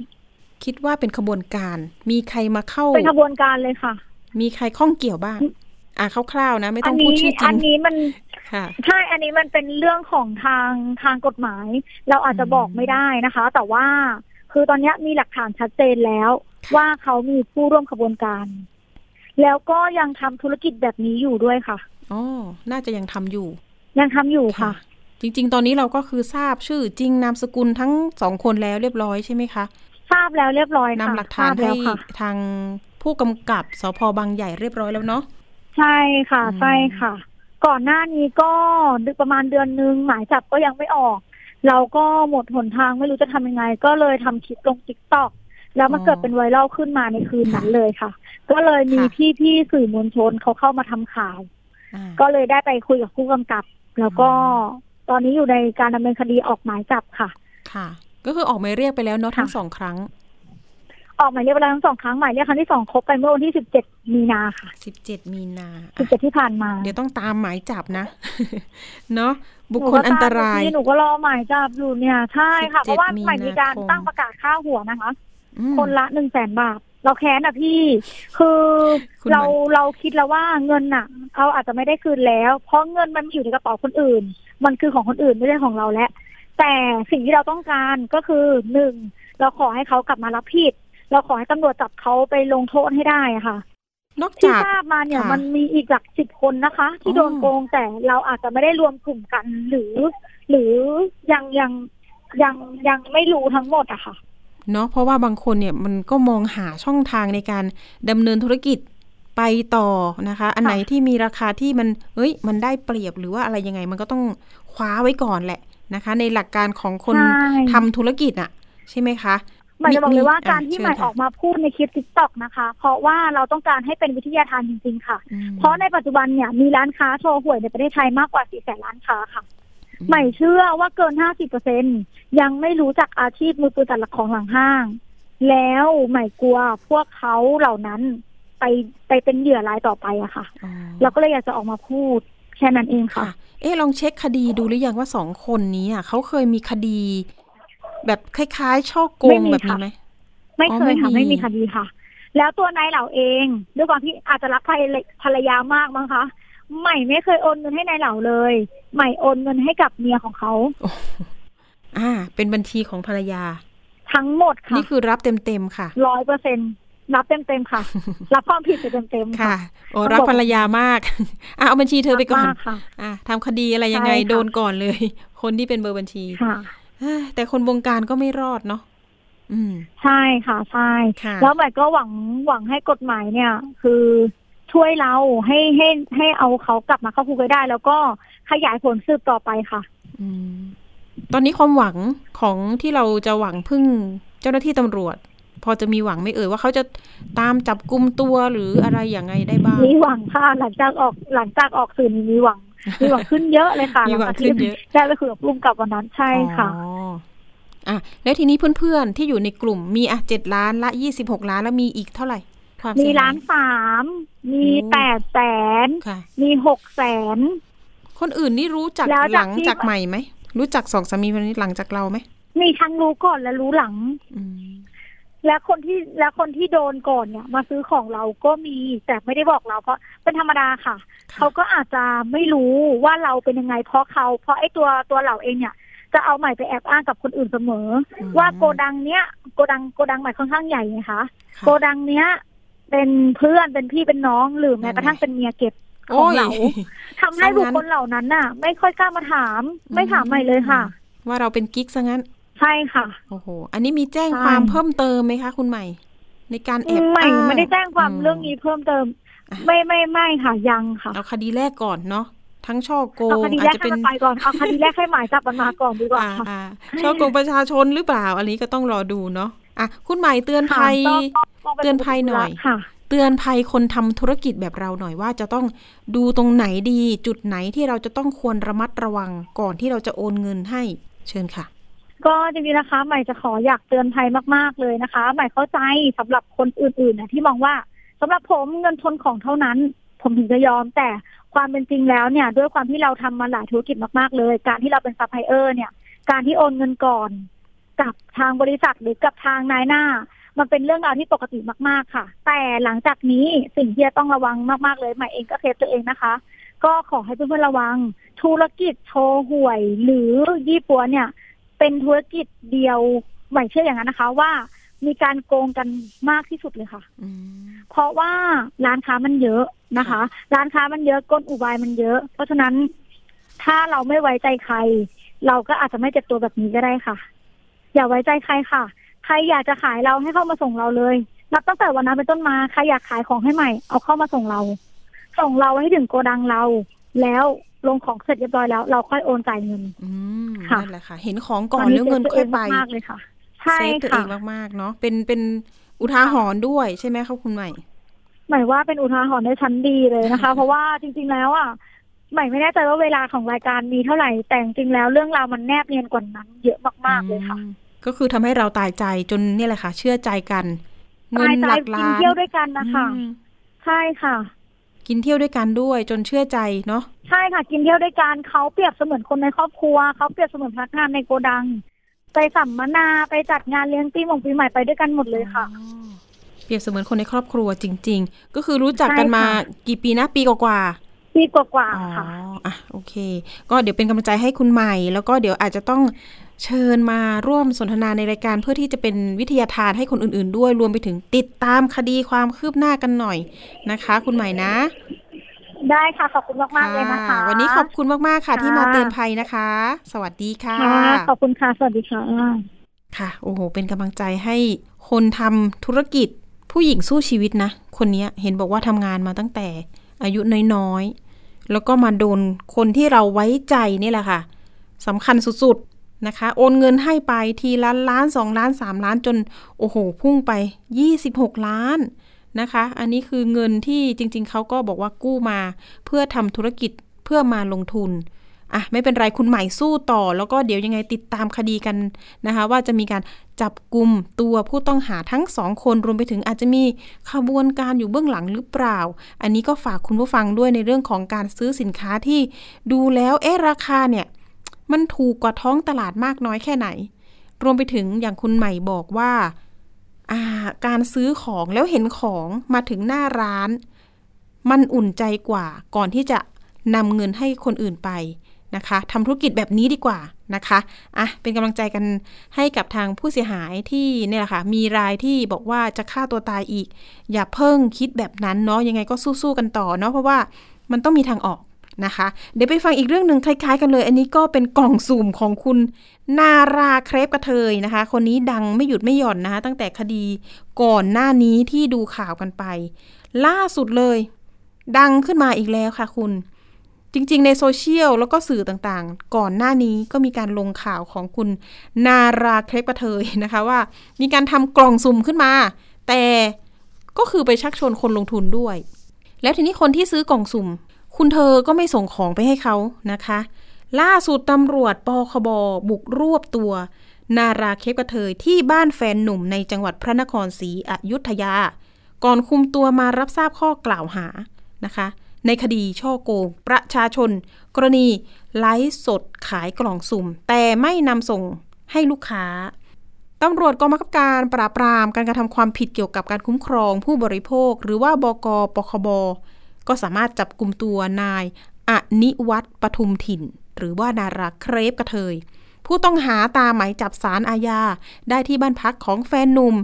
คิดว่าเป็นขบวนการมีใครมาเข้าเป็นขบวนการเลยค่ะมีใครข้องเกี่ยวบ้างคร่าวๆนะไม่ต้องพูดชื่อจริงอันนี้มันใช่อันนี้มันเป็นเรื่องของทางกฎหมายเราอาจจะบอกไม่ได้นะคะแต่ว่าคือตอนนี้มีหลักฐานชัดเจนแล้วว่าเขามีผู้ร่วมขบวนการแล้วก็ยังทำธุรกิจแบบนี้อยู่ด้วยค่ะอ๋อน่าจะยังทำอยู่ค่ะจริงๆตอนนี้เราก็คือทราบชื่อจริงนามสกุลทั้ง2คนแล้วเรียบร้อยใช่ไหมคะทราบแล้วเรียบร้อยนำหลักฐานให้ทางผู้กำกับสภ.บางใหญ่เรียบร้อยแล้วเนาะใช่ค่ะใช่ค่ะก่อนหน้านี้ก็ประมาณเดือนนึงหมายจับก็ยังไม่ออกเราก็หมดหนทางไม่รู้จะทำยังไงก็เลยทำคลิปลง TikTok แล้วมันเกิดเป็นไวรัลขึ้นมาในคืนนั้นเลยค่ะก็เลยมีพี่ๆสื่อมวลชนเขาเข้ามาทำข่าวก็เลยได้ไปคุยกับผู้กำกับแล้วก็ตอนนี้อยู่ในการดำเนินคดีออกหมายจับค่ะค่ะก็คือออกหมายเรียกไปแล้วเนาะทั้ง2ครั้งออกหมายเรียกไปแล้วทั้ง2ครั้งหมายเรียกครั้งที่2ครบไปเมื่อวันที่17มีนาค่ะ17มีนา17ที่ผ่านมาเดี๋ยวต้องตามหมายจับนะเนาะบุคคลอันตรายหนูก็รอหมายจับอยู่เนี่ยใช่ค่ะเพราะว่าหมายมีการตั้งประกาศค่าหัวนะคะคนละ 100,000 บาทเราแค้นอ่ะพี่คือเราคิดแล้วว่าเงินน่ะเอาอาจจะไม่ได้คืนแล้วเพราะเงินมันอยู่ในกระเป๋าคนอื่นมันคือของคนอื่นไม่ใช่ของเราแล้วแต่สิ่งที่เราต้องการก็คือ1เราขอให้เขากลับมารับผิดเราขอให้ตำรวจจับเขาไปลงโทษให้ได้ค่ะนอกจากที่ทราบมาเนี่ยมันมีอีกหลัก10คนนะคะที่โดนโกงแต่เราอาจจะไม่ได้รวมกลุ่มกันหรือยังไม่รู้ทั้งหมดอะค่ะเนาะเพราะว่าบางคนเนี่ยมันก็มองหาช่องทางในการดำเนินธุรกิจไปต่อนะคะอันไหนที่มีราคาที่มันมันได้เปรียบหรือว่าอะไรยังไงมันก็ต้องคว้าไว้ก่อนแหละนะคะในหลักการของคนทำธุรกิจอะใช่ไหมคะหมายจะบอกเลยว่าการที่หมายออกมาพูดในคลิป TikTok นะคะเพราะว่าเราต้องการให้เป็นวิทยาทานจริงๆค่ะเพราะในปัจจุบันเนี่ยมีร้านค้าโชว์หวยในประเทศไทยมากกว่า 400,000 ร้านค้าค่ะหมายเชื่อว่าเกิน 50% ยังไม่รู้จักอาชีพมือปืนตัดหลักของหลังห้างแล้วหมายกลัวพวกเขาเหล่านั้นไปเป็นเหยื่อรายต่อไปอะค่ะเราก็เลยอยากจะออกมาพูด แค่นั้นเองค่ะเอ๊ะลองเช็คคดีดูหรือยังว่าสองคนนี้อ่ะเขาเคยมีคดีแบบคล้ายๆช่อโกงแบบนี้ไหมไม่เคยค่ะไม่มีคดีค่ะแล้วตัวนายเหล่าเองด้วยความที่อาจจะรักภรรยามากมั้งคะใหม่ไม่เคยโอนเงินให้นายเหล่าเลยใหม่โอนเงินให้กับเมียของเขาเป็นบัญชีของภรรยาทั้งหมดค่ะนี่คือรับเต็มๆค่ะ 100%รับเต็มๆค่ะรับความผิดเต็มๆค่ะโอ้รักภรรยามากเอาบัญชีเธอไปก่อนทำคดีอะไรยังไงโดนก่อนเลยคนที่เป็นเบอร์บัญชีค่ะแต่คนวงการก็ไม่รอดเนาะใช่ค่ะใช่แล้วใหม่ก็หวังให้กฎหมายเนี่ยคือช่วยเราให้เอาเขากลับมาเข้าคุกได้แล้วก็ขยายผลสืบต่อไปค่ะตอนนี้ความหวังของที่เราจะหวังพึ่งเจ้าหน้าที่ตำรวจพอจะมีหวังไม่เอ่ยว่าเขาจะตามจับกุมตัวหรืออะไรอย่างไรได้บ้างมีหวังค่ะหลังจากออกสื่อมีหวังขึ้นเยอะเลยค่ะหลังจากที่ได้ไปคุยกับลุงกับวันนั้นใช่ค่ะแล้วทีนี้เพื่อนๆที่อยู่ในกลุ่มมี7 ล้านละ26 ล้านแล้วมีอีกเท่าไหร่มี1.3 ล้านมี800,000มี600,000คนอื่นนี่รู้จักหลังจากใหม่ไหมรู้จักสองสามีภรรยาหลังจากเราไหมมีทั้งรู้ก่อนและรู้หลังและคนที่โดนก่อนเนี่ยมาซื้อของเราก็มีแต่ไม่ได้บอกเราเพราะเป็นธรรมดาค่ะเขาก็อาจจะไม่รู้ว่าเราเป็นยังไงเพราะไอ้ตัวเราเองเนี่ยจะเอาใหม่ไปแอบอ้างกับคนอื่นเสมอว่าโกดังใหม่ค่อนข้างใหญ่ไงคะโกดังเนี้ยเป็นเพื่อนเป็นพี่เป็นน้องหรือแม้กระทั่งเป็นเมียเก็บของเราทำให้บุคคลเหล่านั้นน่ะไม่ค่อยกล้ามาถามไม่ถามใหม่เลยค่ะว่าเราเป็นกิ๊กซะงั้นใช่ค่ะโอ้โหอันนี้มีแจ้งความเพิ่มเติมไหมคะคุณใหม่ในการแอบใหม่ไม่ได้แจ้งความเรื่องนี้เพิ่มเติมไม่ค่ะยังค่ะเอาคดีแรกก่อนเนาะทั้งช่อโกงอาจจะเป็นไปก่อนเอาคดีแรกให้หมายจับมันมาก่อนดีกว่าค่ะช่อโกงประชาชนหรือเปล่าอันนี้ก็ต้องรอดูเนาะคุณใหม่เตือนภัยหน่อยเตือนภัยคนทำธุรกิจแบบเราหน่อยว่าจะต้องดูตรงไหนดีจุดไหนที่เราจะต้องควรระมัดระวังก่อนที่เราจะโอนเงินให้เชิญค่ะก็จริงๆนะคะใหม่จะขออยากเตือนภัยมากๆเลยนะคะใหม่เข้าใจสำหรับคนอื่นๆนะที่มองว่าสำหรับผมเงินทนของเท่านั้นผมถึงจะยอมแต่ความเป็นจริงแล้วเนี่ยด้วยความที่เราทำมาหลายธุรกิจมากๆเลยการที่เราเป็นซัพพลายเออร์เนี่ยการที่โอนเงินก่อนกับทางบริษัทหรือกับทางนายหน้ามันเป็นเรื่องราวที่ปกติมากๆค่ะแต่หลังจากนี้สิ่งที่จะต้องระวังมากๆเลยใหม่เองก็เซฟตัวเองนะคะก็ขอให้เพื่อนๆระวังธุรกิจโชว์หวยหรือยี่ปัวเนี่ยเป็นธุรกิจเดียวใหม่เชื่ออย่างนั้นนะคะว่ามีการโกงกันมากที่สุดเลยค่ะเพราะว่าร้านค้ามันเยอะนะคะร้านค้ามันเยอะกลอุบายมันเยอะเพราะฉะนั้นถ้าเราไม่ไว้ใจใครเราก็อาจจะไม่เจ็บตัวแบบนี้ก็ได้ค่ะอย่าไว้ใจใครค่ะใครอยากจะขายเราให้เข้ามาส่งเราเลยนับตั้งแต่วันนั้นเป็นต้นมาใครอยากขายของให้ใหม่เอาเข้ามาส่งเราให้ถึงโกดังเราแล้วลงของเสร็จเรียบร้อยแล้วเราค่อยโอนจ่ายเงินค่ะนั่นแหละค่ะเห็นของก่อนแล้วเงินค่อยไปมากเลยค่ะใช่ค่ะเซฟตัวเองมากๆเนาะเป็นอุทาหรณ์ด้วยใช่ไหมครับคุณใหม่หมายว่าเป็นอุทาหรณ์ได้ชั้นดีเลยนะคะเพราะว่าจริงๆแล้วอ่ะใหม่ไม่แน่ใจว่าเวลาของรายการมีเท่าไหร่แต่จริงๆแล้วเรื่องราวมันแนบเนียนกว่านั้นเยอะมากๆเลยค่ะก็คือทำให้เราตายใจจนนี่แหละค่ะเชื่อใจกันเงินหลักล้านกินเที่ยวด้วยกันนะคะใช่ค่ะกินเที่ยวด้วยกันด้วยจนเชื่อใจเนาะใช่ค่ะกินเที่ยวด้วยกันเขาเปรียบเสมือนคนในครอบครัวเขาเปรียบเสมือนพนักงานในโกดังไปสัมมนาไปจัดงานเลี้ยงปีใหม่ไปด้วยกันหมดเลยค่ะเปรียบเสมือนคนในครอบครัวจริงๆก็คือรู้จักกันมากี่ปีนะปีกว่าค่ะโอเคก็เดี๋ยวเป็นกำลังใจให้คุณใหม่แล้วก็เดี๋ยวอาจจะต้องเชิญมาร่วมสนทนาในรายการเพื่อที่จะเป็นวิทยาทานให้คนอื่นๆด้วยรวมไปถึงติดตามคดีความคืบหน้ากันหน่อยนะคะคุณใหม่นะได้ค่ะขอบคุณมากๆเลยนะคะวันนี้ขอบคุณมากๆค่ะที่มาเตือนภัยนะคะสวัสดีค่ะขอบคุณค่ะสวัสดีค่ะค่ะโอ้โหเป็นกำลังใจให้คนทำธุรกิจผู้หญิงสู้ชีวิตนะคนนี้เห็นบอกว่าทำงานมาตั้งแต่อายุน้อยๆแล้วก็มาโดนคนที่เราไว้ใจนี่แหละค่ะสำคัญสุดๆนะคะโอนเงินให้ไปทีละล้าน2 ล้าน3 ล้านจนโอ้โหพุ่งไป26 ล้านนะคะอันนี้คือเงินที่จริงๆเขาก็บอกว่ากู้มาเพื่อทำธุรกิจเพื่อมาลงทุน อ่ะไม่เป็นไรคุณใหม่สู้ต่อแล้วก็เดี๋ยวยังไงติดตามคดีกันนะคะว่าจะมีการจับกลุ่มตัวผู้ต้องหาทั้ง2คนรวมไปถึงอาจจะมีขบวนการอยู่เบื้องหลังหรือเปล่าอันนี้ก็ฝากคุณผู้ฟังด้วยในเรื่องของการซื้อสินค้าที่ดูแล้วราคาเนี่ยมันถูกกว่าท้องตลาดมากน้อยแค่ไหนรวมไปถึงอย่างคุณใหม่บอกว่าการซื้อของแล้วเห็นของมาถึงหน้าร้านมันอุ่นใจกว่าก่อนที่จะนำเงินให้คนอื่นไปนะคะทำธุรกิจแบบนี้ดีกว่านะคะอ่ะเป็นกำลังใจกันให้กับทางผู้เสียหายที่เนี่ยแหละค่ะมีรายที่บอกว่าจะฆ่าตัวตายอีกอย่าเพิ่งคิดแบบนั้นเนาะยังไงก็สู้ๆกันต่อเนาะเพราะว่ามันต้องมีทางออกนะคะเดี๋ยวไปฟังอีกเรื่องหนึ่งคล้ายๆกันเลยอันนี้ก็เป็นกล่องสุ่มของคุณนาราเครปกระเทยนะคะคนนี้ดังไม่หยุดไม่หย่อนนะคะตั้งแต่คดีก่อนหน้านี้ที่ดูข่าวกันไปล่าสุดเลยดังขึ้นมาอีกแล้วค่ะคุณจริงๆในโซเชียลแล้วก็สื่อต่างๆก่อนหน้านี้ก็มีการลงข่าวของคุณนาราเครปกระเทยนะคะว่ามีการทำกล่องสุ่มขึ้นมาแต่ก็คือไปชักชวนคนลงทุนด้วยแล้วทีนี้คนที่ซื้อกล่องสุ่มคุณเธอก็ไม่ส่งของไปให้เขานะคะล่าสุดตำรวจปคบบุกรวบตัวนาราเครปกระเทยที่บ้านแฟนหนุ่มในจังหวัดพระนครศรีอยุธยาก่อนคุมตัวมารับทราบข้อกล่าวหานะคะในคดีฉ้อโกงประชาชนกรณีไลฟ์สดขายกล่องสุ่มแต่ไม่นำส่งให้ลูกค้าตำรวจกองบังคับการปราบปรามการกระทำความผิดเกี่ยวกับการคุ้มครองผู้บริโภคหรือว่าบก.ปคบ.ก็สามารถจับกลุ่มตัวนายอนิวัฒน์ปทุมถิ่นหรือว่านาราเครปกระเทยผู้ต้องหาตามหมายจับศาลอาญาได้ที่บ้านพักของแฟนหนุ่ม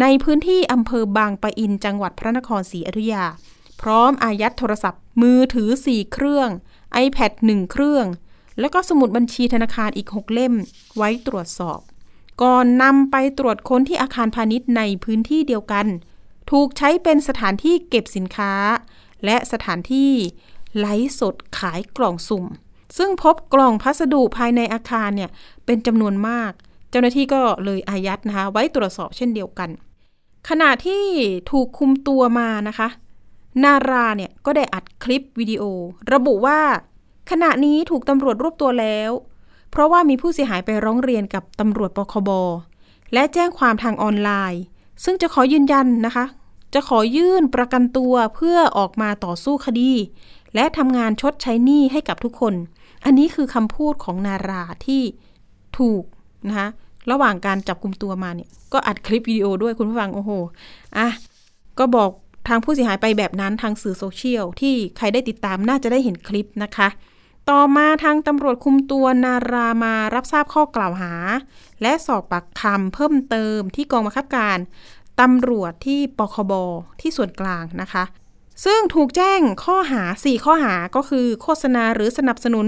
ในพื้นที่อำเภอบางปะอินจังหวัดพระนครศรีอยุธยาพร้อมอายัดโทรศัพท์มือถือ4เครื่อง iPad 1 เครื่องแล้วก็สมุดบัญชีธนาคารอีก6เล่มไว้ตรวจสอบก่อนนำไปตรวจค้นที่อาคารพาณิชย์ในพื้นที่เดียวกันถูกใช้เป็นสถานที่เก็บสินค้าและสถานที่ไลฟ์สดขายกล่องสุ่มซึ่งพบกล่องพัสดุภายในอาคารเนี่ยเป็นจำนวนมากเจ้าหน้าที่ก็เลยอายัดนะคะไว้ตรวจสอบเช่นเดียวกันขณะที่ถูกคุมตัวมานะคะนาราเนี่ยก็ได้อัดคลิปวิดีโอระบุว่าขณะนี้ถูกตำรวจรวบตัวแล้วเพราะว่ามีผู้เสียหายไปร้องเรียนกับตำรวจปคบและแจ้งความทางออนไลน์ซึ่งจะขอยืนยันนะคะจะขอยื่นประกันตัวเพื่อออกมาต่อสู้คดีและทำงานชดใช้หนี้ให้กับทุกคนอันนี้คือคำพูดของนาราที่ถูกนะคะระหว่างการจับกุมตัวมาเนี่ยก็อัดคลิปวิดีโอด้วยคุณผู้ฟังโอ้โหอ่ะก็บอกทางผู้เสียหายไปแบบนั้นทางสื่อโซเชียลที่ใครได้ติดตามน่าจะได้เห็นคลิปนะคะต่อมาทางตำรวจคุมตัวนารามารับทราบข้อกล่าวหาและสอบปากคำเพิ่มเติมที่กองบังคับการตำรวจที่ปคบที่ส่วนกลางนะคะซึ่งถูกแจ้งข้อหา4ข้อหาก็คือโฆษณาหรือสนับสนุน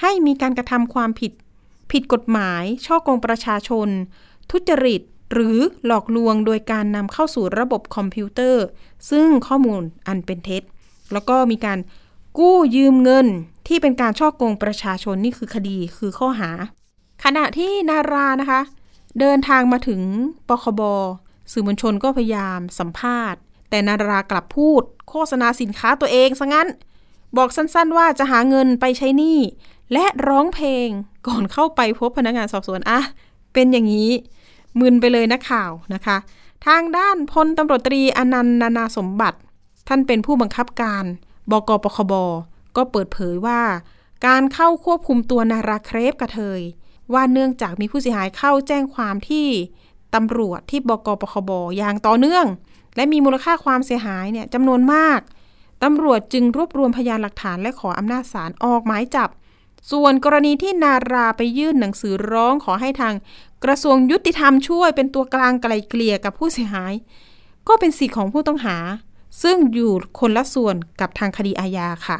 ให้มีการกระทำความผิดกฎหมายฉ้อโกงประชาชนทุจริตหรือหลอกลวงโดยการนำเข้าสู่ระบบคอมพิวเตอร์ซึ่งข้อมูลอันเป็นเท็จแล้วก็มีการกู้ยืมเงินที่เป็นการฉ้อโกงประชาชนนี่คือคดีคือข้อหาขณะที่นารานะคะเดินทางมาถึงปคบสื่อมวลชนก็พยายามสัมภาษณ์แต่นารากลับพูดโฆษณาสินค้าตัวเองซะงั้นบอกสั้นๆว่าจะหาเงินไปใช้หนี้และร้องเพลงก่อนเข้าไปพบพนักงานสอบสวนอ่ะเป็นอย่างนี้มึนไปเลยนักข่าวนะคะทางด้านพลตำรวจตรีอนันต์นานาสมบัติท่านเป็นผู้บังคับการบก.ปคบ.ก็เปิดเผยว่าการเข้าควบคุมตัวนาราเครปกระเทยว่าเนื่องจากมีผู้เสียหายเข้าแจ้งความที่ตำรวจที่บก.ปคบ.อย่างต่อเนื่องและมีมูลค่าความเสียหายเนี่ยจำนวนมากตำรวจจึงรวบรวมพยานหลักฐานและขออำนาจศาลออกหมายจับส่วนกรณีที่นาราไปยื่นหนังสือร้องขอให้ทางกระทรวงยุติธรรมช่วยเป็นตัวกลางไกล่เกลี่ยกับผู้เสียหายก็เป็นสิทธิของผู้ต้องหาซึ่งอยู่คนละส่วนกับทางคดีอาญาค่ะ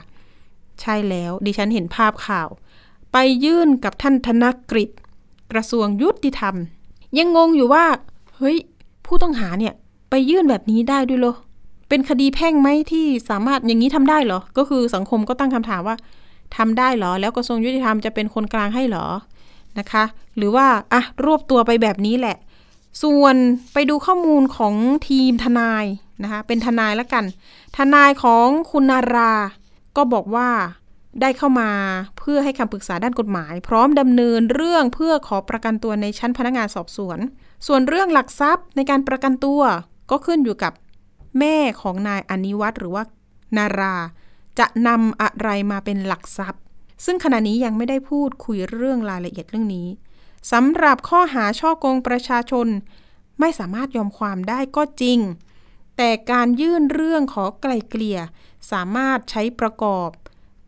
ใช่แล้วดิฉันเห็นภาพข่าวไปยื่นกับท่านธนกฤษกระทรวงยุติธรรมยังงงอยู่ว่าเฮ้ยผู้ต้องหาเนี่ยไปยื่นแบบนี้ได้ด้วยเหรอเป็นคดีแพ่งไหมที่สามารถอย่างนี้ทำได้เหรอก็คือสังคมก็ตั้งคำถามว่าทำได้เหรอแล้วกระทรวงยุติธรรมจะเป็นคนกลางให้เหรอนะคะหรือว่าอ่ะรวบตัวไปแบบนี้แหละส่วนไปดูข้อมูลของทีมทนายนะคะเป็นทนายละกันทนายของคุณนาราก็บอกว่า ได้เข้ามาเพื่อให้คำปรึกษาด้านกฎหมายพร้อมดำเนินเรื่องเพื่อขอประกันตัวในชั้นพนักงานสอบสวนส่วนเรื่องหลักทรัพย์ในการประกันตัวก็ขึ้นอยู่กับแม่ของนายอนิวัฒน์หรือว่านาราจะนำอะไรมาเป็นหลักทรัพย์ซึ่งขณะนี้ยังไม่ได้พูดคุยเรื่องรายละเอียดเรื่องนี้สำหรับข้อหาฉ้อโกงประชาชนไม่สามารถยอมความได้ก็จริงแต่การยื่นเรื่องขอไกล่เกลี่ยสามารถใช้ประกอบ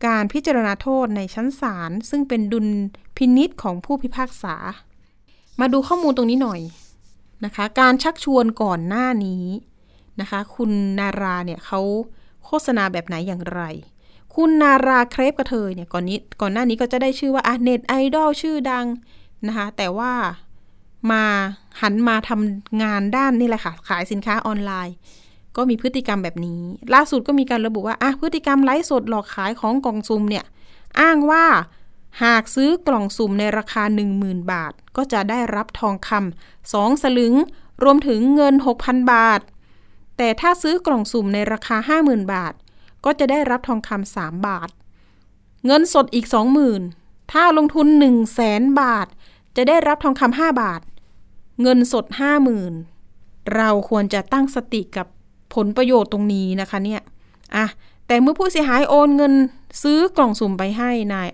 การพิจารณาโทษในชั้นศาลซึ่งเป็นดุลพินิจของผู้พิพากษามาดูข้อมูลตรงนี้หน่อยนะคะการชักชวนก่อนหน้านี้นะคะคุณนาราเนี่ยเขาโฆษณาแบบไหนอย่างไรคุณนาราเครปกระเทยเนี่ยก่อนหน้านี้ก็จะได้ชื่อว่าเน็ตไอดอลชื่อดังนะคะแต่ว่ามาหันมาทำงานด้านนี่แหละค่ะขายสินค้าออนไลน์ก็มีพฤติกรรมแบบนี้ล่าสุดก็มีการระบุว่าพฤติกรรมไลฟ์สดหลอกขายของกล่องซุ่มเนี่ยอ้างว่าหากซื้อกล่องซุ่มในราคา 10,000 บาทก็จะได้รับทองคำ2 สลึงรวมถึงเงิน 6,000 บาทแต่ถ้าซื้อกล่องสุ่มในราคา 50,000 บาทก็จะได้รับทองคำ3บาทเงินสดอีก 20,000 ถ้าลงทุน 100,000 บาทจะได้รับทองคำ5บาทเงินสด 50,000 เราควรจะตั้งสติกับผลประโยชน์ตรงนี้นะคะเนี่ยแต่เมื่อผู้เสียหายโอนเงินซื้อกล่องสุ่มไปให้นาย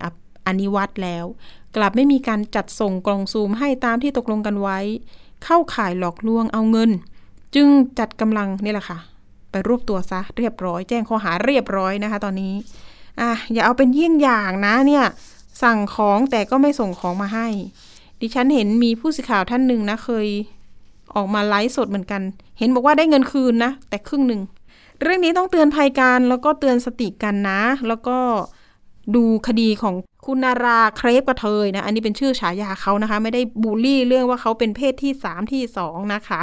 อนิวัฒน์แล้วกลับไม่มีการจัดส่งกล่องสุ่มให้ตามที่ตกลงกันไว้เข้าข่ายหลอกลวงเอาเงินจึงจัดกำลังนี่แหละค่ะไปรวบตัวซะเรียบร้อยแจ้งข้อหาเรียบร้อยนะคะตอนนี้อย่าเอาเป็นเยี่ยงอย่างนะเนี่ยสั่งของแต่ก็ไม่ส่งของมาให้ดิฉันเห็นมีผู้สื่อข่าวท่านหนึ่งนะเคยออกมาไลฟ์สดเหมือนกันเห็นบอกว่าได้เงินคืนนะแต่ครึ่งหนึ่งเรื่องนี้ต้องเตือนภัยกันแล้วก็เตือนสติกันนะแล้วก็ดูคดีของคุณนาราเครปกระเทยนะอันนี้เป็นชื่อฉายาเขานะคะไม่ได้บูลลี่เรื่องว่าเขาเป็นเพศที่3ที่2นะคะ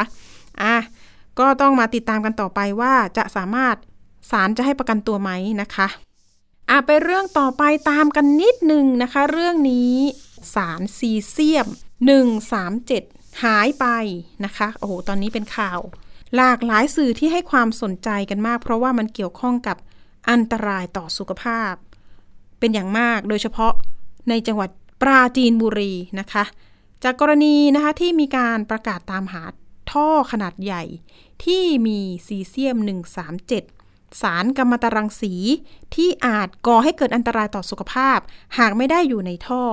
ก็ต้องมาติดตามกันต่อไปว่าจะสามารถศาลจะให้ประกันตัวไหมนะคะไปเรื่องต่อไปตามกันนิดนึงนะคะเรื่องนี้สารซีเซียม137หายไปนะคะโอ้โหตอนนี้เป็นข่าวหลากหลายสื่อที่ให้ความสนใจกันมากเพราะว่ามันเกี่ยวข้องกับอันตรายต่อสุขภาพเป็นอย่างมากโดยเฉพาะในจังหวัดปราจีนบุรีนะคะจากกรณีนะคะที่มีการประกาศตามหาท่อขนาดใหญ่ที่มีซีเซียม137สารกัมมันตรังสีที่อาจก่อให้เกิดอันตรายต่อสุขภาพหากไม่ได้อยู่ในท่อ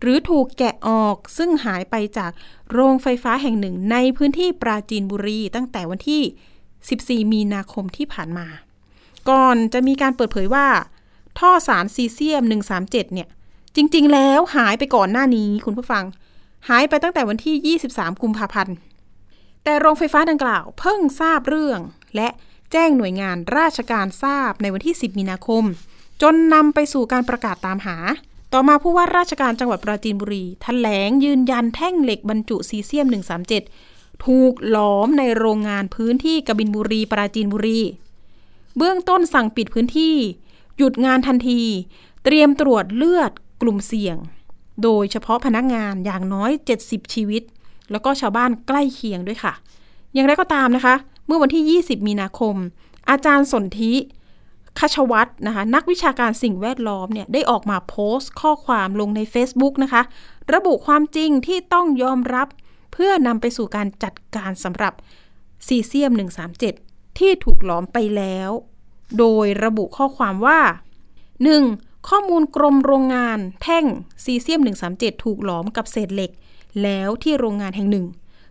หรือถูกแกะออกซึ่งหายไปจากโรงไฟฟ้าแห่งหนึ่งในพื้นที่ปราจีนบุรีตั้งแต่วันที่14มีนาคมที่ผ่านมาก่อนจะมีการเปิดเผยว่าท่อสารซีเซียม137เนี่ยจริงๆแล้วหายไปก่อนหน้านี้คุณผู้ฟังหายไปตั้งแต่วันที่23กุมภาพันธ์แต่โรงไฟฟ้าดังกล่าวเพิ่งทราบเรื่องและแจ้งหน่วยงานราชการทราบในวันที่10มีนาคมจนนำไปสู่การประกาศตามหาต่อมาผู้ว่าราชการจังหวัดปราจีนบุรีแถลงยืนยันแท่งเหล็กบรรจุซีเซียม137ถูกหลอมในโรงงานพื้นที่กบินบุรีปราจีนบุรีเบื้องต้นสั่งปิดพื้นที่หยุดงานทันทีเตรียมตรวจเลือดกลุ่มเสี่ยงโดยเฉพาะพนักงานอย่างน้อย70ชีวิตแล้วก็ชาวบ้านใกล้เคียงด้วยค่ะอย่างไรก็ตามนะคะเมื่อวันที่20มีนาคมอาจารย์สนธิคชวัฒน์นะคะนักวิชาการสิ่งแวดล้อมเนี่ยได้ออกมาโพสต์ข้อความลงใน Facebook นะคะระบุความจริงที่ต้องยอมรับเพื่อนำไปสู่การจัดการสำหรับซีเซียม137ที่ถูกหลอมไปแล้วโดยระบุข้อความว่า 1. ข้อมูลกรมโรงงานแท่งซีเซียม137ถูกหลอมกับเศษเหล็กแล้วที่โรงงานแห่งหนึ่ง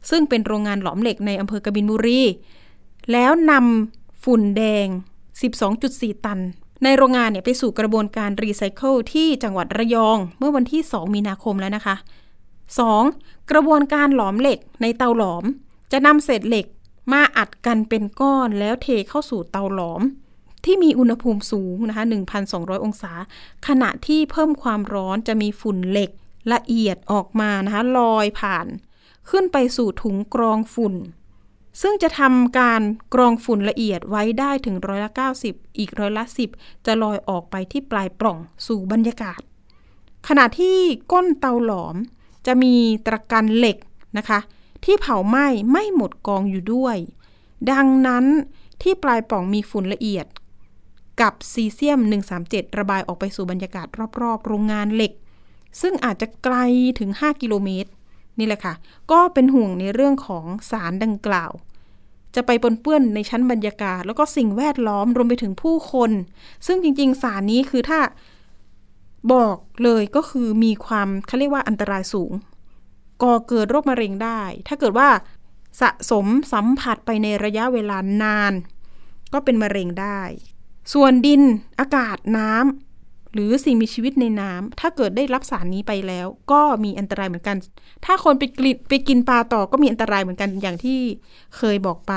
ซึ่งเป็นโรงงานหลอมเหล็กในอำเภอกบินบุรีแล้วนำฝุ่นแดง 12.4 ตันในโรงงานเนี่ยไปสู่กระบวนการรีไซเคิลที่จังหวัดระยองเมื่อวันที่2มีนาคมแล้วนะคะ 2. กระบวนการหลอมเหล็กในเตาหลอมจะนำเศษเหล็กมาอัดกันเป็นก้อนแล้วเทเข้าสู่เตาหลอมที่มีอุณหภูมิสูงนะคะ 1,200 องศาขณะที่เพิ่มความร้อนจะมีฝุ่นเหล็กละเอียดออกมานะคะลอยผ่านขึ้นไปสู่ถุงกรองฝุ่นซึ่งจะทำการกรองฝุ่นละเอียดไว้ได้ถึง90%อีก10%จะลอยออกไปที่ปลายปล่องสู่บรรยากาศขณะที่ก้นเตาหลอมจะมีตะกันเหล็กนะคะที่เผาไหม้ไม่หมดกองอยู่ด้วยดังนั้นที่ปลายปล่องมีฝุ่นละเอียด กับซีเซียม137ระบายออกไปสู่บรรยากาศรอบๆโรงงานเหล็กซึ่งอาจจะไกลถึง5กิโลเมตรนี่แหละค่ะก็เป็นห่วงในเรื่องของสารดังกล่าวจะไปปนเปื้อนในชั้นบรรยากาศแล้วก็สิ่งแวดล้อมรวมไปถึงผู้คนซึ่งจริงๆสารนี้คือถ้าบอกเลยก็คือมีความเขาเรียกว่าอันตรายสูงก่อเกิดโรคมะเร็งได้ถ้าเกิดว่าสะสมสัมผัสไปในระยะเวลานานก็เป็นมะเร็งได้ส่วนดินอากาศน้ำหรือสิ่งมีชีวิตในน้ำถ้าเกิดได้รับสารนี้ไปแล้วก็มีอันตรายเหมือนกันถ้าคนไปกินปลาต่อก็มีอันตรายเหมือนกันอย่างที่เคยบอกไป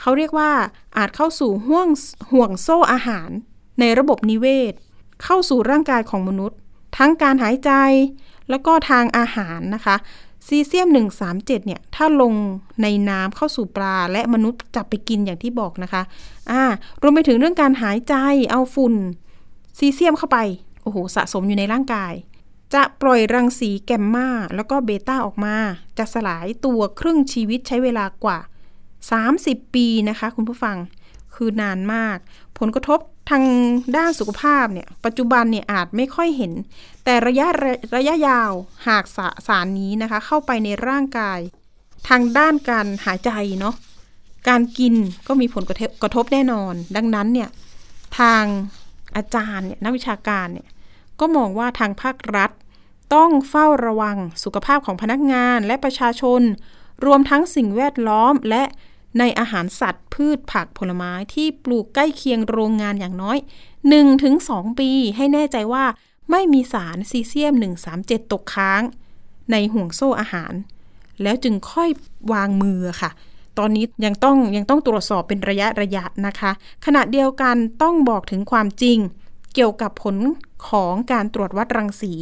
เขาเรียกว่าอาจเข้าสู่ห่วงโซ่อาหารในระบบนิเวศเข้าสู่ร่างกายของมนุษย์ทั้งการหายใจแล้วก็ทางอาหารนะคะซีเซียม137เนี่ยถ้าลงในน้ำเข้าสู่ปลาและมนุษย์จับไปกินอย่างที่บอกนะคะรวมไปถึงเรื่องการหายใจเอาฝุ่นซีเซียมเข้าไปโอ้โหสะสมอยู่ในร่างกายจะปล่อยรังสีแกมมาแล้วก็เบต้าออกมาจะสลายตัวครึ่งชีวิตใช้เวลากว่า30ปีนะคะคุณผู้ฟังคือนานมากผลกระทบทางด้านสุขภาพเนี่ยปัจจุบันเนี่ยอาจไม่ค่อยเห็นแต่ระยะยาวหากสารนี้นะคะเข้าไปในร่างกายทางด้านการหายใจเนาะการกินก็มีผลกระทบแน่นอนดังนั้นเนี่ยทางอาจารย์เนี่ยนักวิชาการเนี่ยก็มองว่าทางภาครัฐต้องเฝ้าระวังสุขภาพของพนักงานและประชาชนรวมทั้งสิ่งแวดล้อมและในอาหารสัตว์พืชผักผลไม้ที่ปลูกใกล้เคียงโรงงานอย่างน้อย 1-2 ปีให้แน่ใจว่าไม่มีสารซีเซียม137ตกค้างในห่วงโซ่อาหารแล้วจึงค่อยวางมือค่ะตอนนี้ยังต้องตรวจสอบเป็นระยะนะคะขณะเดียวกันต้องบอกถึงความจริงเกี่ยวกับผลของการตรวจวัดรังสี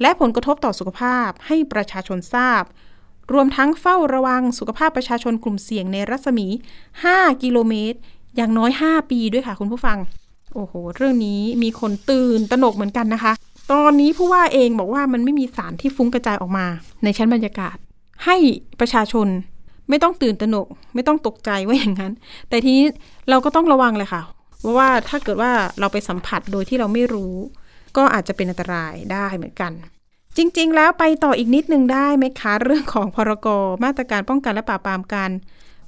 และผลกระทบต่อสุขภาพให้ประชาชนทราบรวมทั้งเฝ้าระวังสุขภาพประชาชนกลุ่มเสี่ยงในรัศมี5กิโลเมตรอย่างน้อย5ปีด้วยค่ะคุณผู้ฟังโอ้โหเรื่องนี้มีคนตื่นตระหนกเหมือนกันนะคะตอนนี้ผู้ว่าเองบอกว่ามันไม่มีสารที่ฟุ้งกระจายออกมาในชั้นบรรยากาศให้ประชาชนไม่ต้องตื่นตระหนกไม่ต้องตกใจว่าอย่างนั้นแต่ทีนี้เราก็ต้องระวังเลยค่ะว่าถ้าเกิดว่าเราไปสัมผัสโดยที่เราไม่รู้ก็อาจจะเป็นอันตรายได้เหมือนกันจริงๆแล้วไปต่ออีกนิดนึงได้ไหมคะเรื่องของพรก.มาตรการป้องกันและปราบปรามการ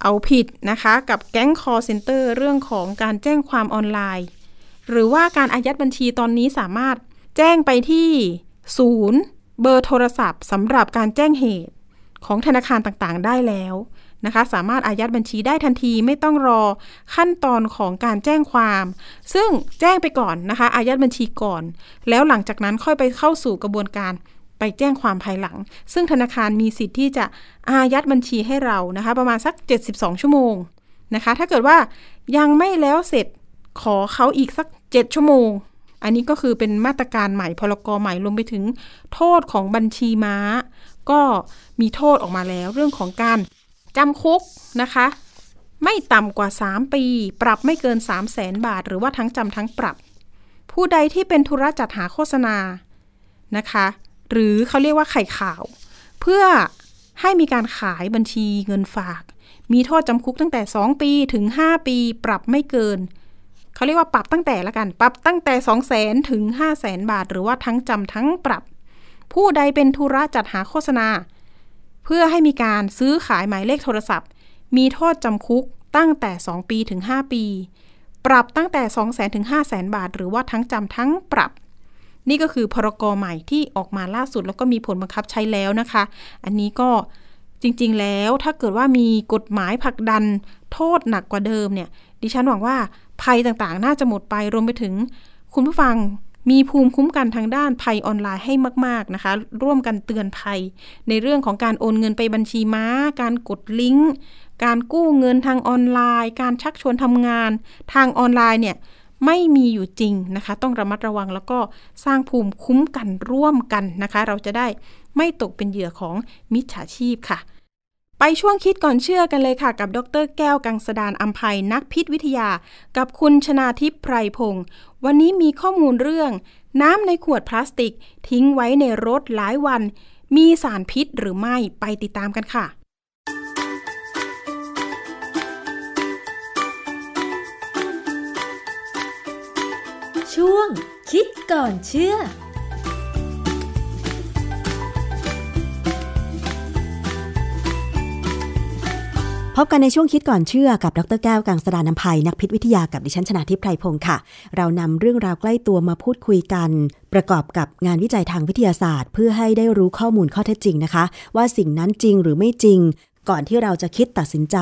เอาผิดนะคะกับแก๊งคอลเซ็นเตอร์เรื่องของการแจ้งความออนไลน์หรือว่าการอายัดบัญชีตอนนี้สามารถแจ้งไปที่ศูนย์เบอร์โทรศัพท์สำหรับการแจ้งเหตุของธนาคารต่างๆได้แล้วนะคะสามารถอายัดบัญชีได้ทันทีไม่ต้องรอขั้นตอนของการแจ้งความซึ่งแจ้งไปก่อนนะคะอายัดบัญชีก่อนแล้วหลังจากนั้นค่อยไปเข้าสู่กระบวนการไปแจ้งความภายหลังซึ่งธนาคารมีสิทธิ์ที่จะอายัดบัญชีให้เรานะคะประมาณสัก72ชั่วโมงนะคะถ้าเกิดว่ายังไม่แล้วเสร็จขอเขาอีกสัก7ชั่วโมงอันนี้ก็คือเป็นมาตรการใหม่พรก.ใหม่รวมไปถึงโทษของบัญชีม้าก็มีโทษออกมาแล้วเรื่องของการจำคุกนะคะไม่ต่ำกว่า3ปีปรับไม่เกิน 300,000 บาทหรือว่าทั้งจำทั้งปรับผู้ใดที่เป็นธุระจัดหาโฆษณานะคะหรือเขาเรียกว่าไข่ขาวเพื่อให้มีการขายบัญชีเงินฝากมีโทษจำคุกตั้งแต่2ปีถึง5ปีปรับไม่เกินเขาเรียกว่าปรับตั้งแต่ละกันปรับตั้งแต่ 200,000 ถึง 500,000 บาทหรือว่าทั้งจำทั้งปรับผู้ใดเป็นธุระจัดหาโฆษณาเพื่อให้มีการซื้อขายหมายเลขโทรศัพท์มีโทษจำคุกตั้งแต่2ปีถึง5ปีปรับตั้งแต่ 200,000 ถึง 500,000 บาทหรือว่าทั้งจำทั้งปรับนี่ก็คือพรก.ใหม่ที่ออกมาล่าสุดแล้วก็มีผลบังคับใช้แล้วนะคะอันนี้ก็จริงๆแล้วถ้าเกิดว่ามีกฎหมายผลักดันโทษหนักกว่าเดิมเนี่ยดิฉันหวังว่าภัยต่างๆน่าจะหมดไปรวมไปถึงคุณผู้ฟังมีภูมิคุ้มกันทางด้านภัยออนไลน์ให้มากๆนะคะร่วมกันเตือนภัยในเรื่องของการโอนเงินไปบัญชีม้าการกดลิงก์การกู้เงินทางออนไลน์การชักชวนทำงานทางออนไลน์เนี่ยไม่มีอยู่จริงนะคะต้องระมัดระวังแล้วก็สร้างภูมิคุ้มกันร่วมกันนะคะเราจะได้ไม่ตกเป็นเหยื่อของมิจฉาชีพค่ะไปช่วงคิดก่อนเชื่อกันเลยค่ะกับดร.แก้วกังสดาลอำไพนักพิษวิทยากับคุณชนาทิพย์ไพรพงศ์วันนี้มีข้อมูลเรื่องน้ำในขวดพลาสติกทิ้งไว้ในรถหลายวันมีสารพิษหรือไม่ไปติดตามกันค่ะ ช่วงคิดก่อนเชื่อพบกันในช่วงคิดก่อนเชื่อกับดร.แก้ว กังสดาลอำไพนักพิษวิทยากับดิฉันชนาธิป ไพรพงศ์ค่ะเรานำเรื่องราวใกล้ตัวมาพูดคุยกันประกอบกับงานวิจัยทางวิทยาศาสตร์เพื่อให้ได้รู้ข้อมูลข้อเท็จจริงนะคะว่าสิ่งนั้นจริงหรือไม่จริงก่อนที่เราจะคิดตัดสินใจ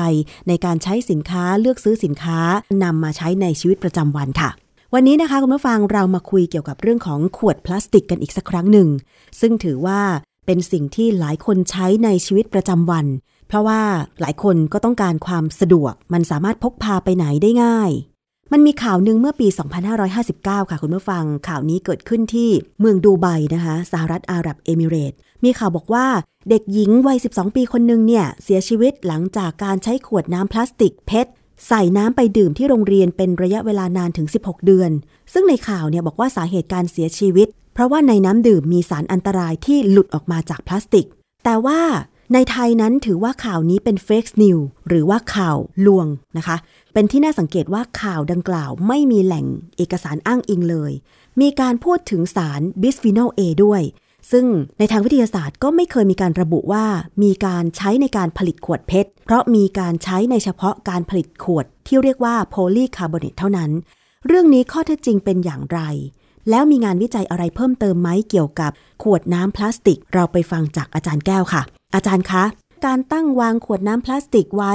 ในการใช้สินค้าเลือกซื้อสินค้านำมาใช้ในชีวิตประจำวันค่ะวันนี้นะคะคุณผู้ฟังเรามาคุยเกี่ยวกับเรื่องของขวดพลาสติกกันอีกสักครั้งหนึ่งซึ่งถือว่าเป็นสิ่งที่หลายคนใช้ในชีวิตประจำวันเพราะว่าหลายคนก็ต้องการความสะดวกมันสามารถพกพาไปไหนได้ง่ายมันมีข่าวหนึ่งเมื่อปี2559ค่ะคุณผู้ฟังข่าวนี้เกิดขึ้นที่เมืองดูไบนะคะสหรัฐอาหรับเอมิเรตส์มีข่าวบอกว่าเด็กหญิงวัย12ปีคนหนึ่งเนี่ยเสียชีวิตหลังจากการใช้ขวดน้ำพลาสติกเพชรใส่น้ำไปดื่มที่โรงเรียนเป็นระยะเวลานานถึง16เดือนซึ่งในข่าวเนี่ยบอกว่าสาเหตุการเสียชีวิตเพราะว่าในน้ำดื่มมีสารอันตรายที่หลุดออกมาจากพลาสติกแต่ว่าในไทยนั้นถือว่าข่าวนี้เป็นเฟกนิวหรือว่าข่าวลวงนะคะเป็นที่น่าสังเกตว่าข่าวดังกล่าวไม่มีแหล่งเอกสารอ้างอิงเลยมีการพูดถึงสารบิสฟีนอลเอด้วยซึ่งในทางวิทยาศาสตร์ก็ไม่เคยมีการระบุว่ามีการใช้ในการผลิตขวดเพชรเพราะมีการใช้ในเฉพาะการผลิตขวดที่เรียกว่าโพลีคาร์บอเนตเท่านั้นเรื่องนี้ข้อเท็จจริงเป็นอย่างไรแล้วมีงานวิจัยอะไรเพิ่มเติมไหมเกี่ยวกับขวดน้ำพลาสติกเราไปฟังจากอาจารย์แก้วค่ะอาจารย์คะการตั้งวางขวดน้ำพลาสติกไว้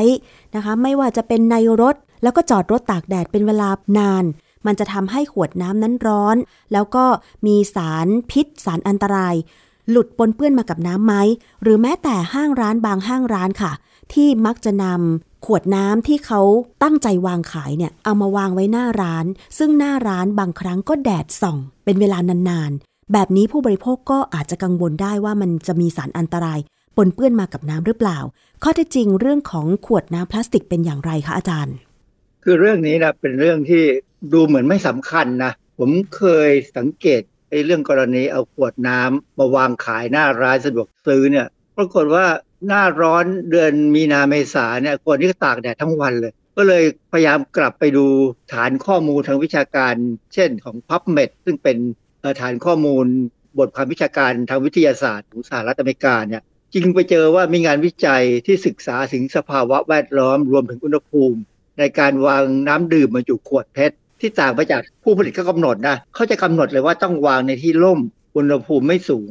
นะคะไม่ว่าจะเป็นในรถแล้วก็จอดรถตากแดดเป็นเวลานานมันจะทำให้ขวดน้ำนั้นร้อนแล้วก็มีสารพิษสารอันตรายหลุดปนเปื้อนมากับน้ำไหมหรือแม้แต่ห้างร้านบางห้างร้านค่ะที่มักจะนำขวดน้ำที่เขาตั้งใจวางขายเนี่ยเอามาวางไว้หน้าร้านซึ่งหน้าร้านบางครั้งก็แดดส่องเป็นเวลานานๆแบบนี้ผู้บริโภคก็อาจจะกังวลได้ว่ามันจะมีสารอันตรายปนเปื้อนมากับน้ำหรือเปล่าข้อเท็จจริงเรื่องของขวดน้ำพลาสติกเป็นอย่างไรคะอาจารย์คือเรื่องนี้นะเป็นเรื่องที่ดูเหมือนไม่สำคัญนะผมเคยสังเกตไอ้เรื่องกรณีเอาขวดน้ำมาวางขายหน้าร้านสะดวกซื้อเนี่ยปรากฏว่าหน้าร้อนเดือนมีนาเมษาเนี่ยคนนี้ก็ตากแดดทั้งวันเลยก็เลยพยายามกลับไปดูฐานข้อมูลทางวิชาการเช่นของ PubMed ซึ่งเป็นฐานข้อมูลบทความวิชาการทางวิทยาศาสตร์ของสหรัฐอเมริกาเนี่ยจริงไปเจอว่ามีงานวิจัยที่ศึกษาถึงสภาวะแวดล้อมรวมถึงอุณหภูมิในการวางน้ำดื่มบรรจุขวดเพชรที่ต่างไปจากผู้ผลิตก็กำหนดนะเขาจะกำหนดเลยว่าต้องวางในที่ร่มอุณหภูมิไม่สูง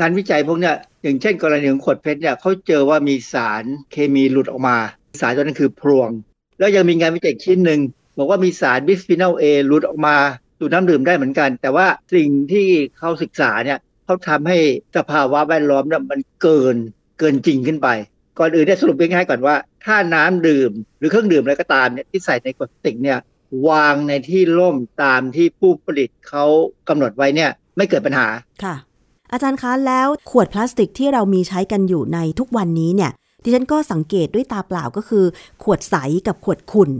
งานวิจัยพวกนี้อย่างเช่นกรณีของขวดเพชรเนี่ยเขาเจอว่ามีสารเคมีหลุดออกมาสารตัวนั้นคือพรวงแล้วยังมีงานวิจัยชิ้นหนึ่งบอกว่ามีสารบิสฟีนอลเอหลุดออกมาสู่น้ำดื่มได้เหมือนกันแต่ว่าสิ่งที่เขาศึกษาเนี่ยเขาทำให้สภาวะแวดล้อมมันเกินจริงขึ้นไปก่อนอื่นเนี่ยสรุปง่ายๆก่อนว่าถ้าน้ำดื่มหรือเครื่องดื่มอะไรก็ตามเนี่ยที่ใส่ในขวดพลาสติกเนี่ยวางในที่ร่มตามที่ผู้ผลิตเขากำหนดไว้เนี่ยไม่เกิดปัญหาค่ะอาจารย์คะแล้วขวดพลาสติกที่เรามีใช้กันอยู่ในทุกวันนี้เนี่ยดิฉันก็สังเกตด้วยตาเปล่าก็คือขวดใสกับขวดขุ่น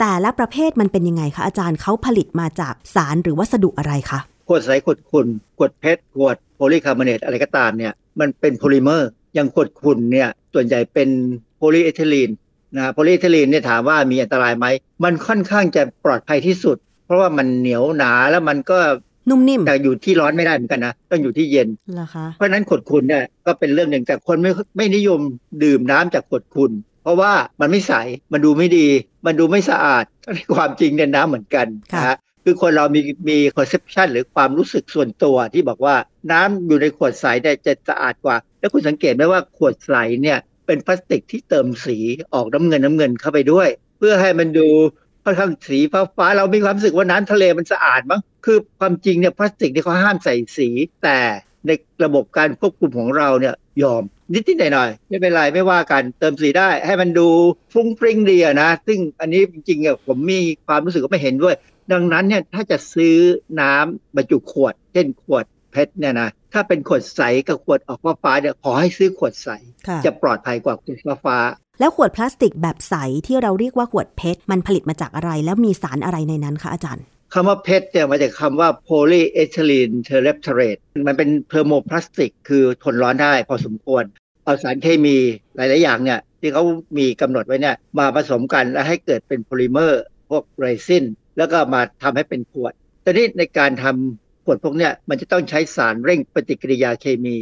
แต่ละประเภทมันเป็นยังไงคะอาจารย์เขาผลิตมาจากสารหรือวัสดุอะไรคะขวดใสขวดขุ่นขวดเพชรขวดโพลีคาร์บอเนตอะไรก็ตามเนี่ยมันเป็นโพลิเมอร์อย่างขวดขุ่นเนี่ยส่วนใหญ่เป็นโพลีเอทิลีนนะโพลีเอทิลีนเนี่ยถามว่ามีอันตรายไหมมันค่อนข้างจะปลอดภัยที่สุดเพราะว่ามันเหนียวหนาแล้วมันก็นุ่มนิ่มแต่อยู่ที่ร้อนไม่ได้เหมือนกันนะต้องอยู่ที่เย็นเพราะนั้นขวดขุ่นเนี่ยก็เป็นเรื่องหนึ่งแต่คนไม่นิยมดื่มน้ำจากขวดขุ่นเพราะว่ามันไม่ใสมันดูไม่ดีมันดูไม่สะอาดในความจริงเนี่ยน้ำเหมือนกันนะคือคนเรามี perception หรือความรู้สึกส่วนตัวที่บอกว่าน้ำอยู่ในขวดใสเนี่ยจะสะอาดกว่าแล้วคุณสังเกตไหมว่าขวดใสเนี่ยเป็นพลาสติกที่เติมสีออกน้ำเงินเข้าไปด้วยเพื่อให้มันดูค่อนข้างสีฟ้าเรามีความรู้สึกว่าน้ำทะเลมันสะอาดมั้งคือความจริงเนี่ยพลาสติกเนี่ยเขาห้ามใส่สีแต่ในระบบการควบคุมของเราเนี่ยยอมนิดๆหน่อยๆไม่เป็นไรไม่ว่ากันเติมสีได้ให้มันดูฟุ้งฟริ้งดีนะซึ่งอันนี้จริงๆเนี่ยผมมีความรู้สึกว่าไม่เห็นด้วยดังนั้นเนี่ยถ้าจะซื้อน้ำบรรจุขวดเช่นขวดเพชรเนี่ยนะถ้าเป็นขวดใสกับขวดออกฟ้าเนี่ยขอให้ซื้อขวดใสจะปลอดภัยกว่าขวดฟ้าแล้วขวดพลาสติกแบบใสที่เราเรียกว่าขวดเพชรมันผลิตมาจากอะไรแล้วมีสารอะไรในนั้นคะอาจารย์คำว่าเพชรเนี่ยมาจากคำว่าโพลีเอทิลีนเทอเรปเทเรตมันเป็นเทอร์โมพลาสติกคือทนร้อนได้พอสมควรเอาสารเคมีหลายๆอย่างเนี่ยที่เขามีกำหนดไว้เนี่ยมาผสมกันแล้วให้เกิดเป็นโพลิเมอร์พวกเรซินแล้วก็มาทำให้เป็นขวด แต่นี่ในการทำขวดพวกเนี้ยมันจะต้องใช้สารเร่งปฏิกิริยาเคมี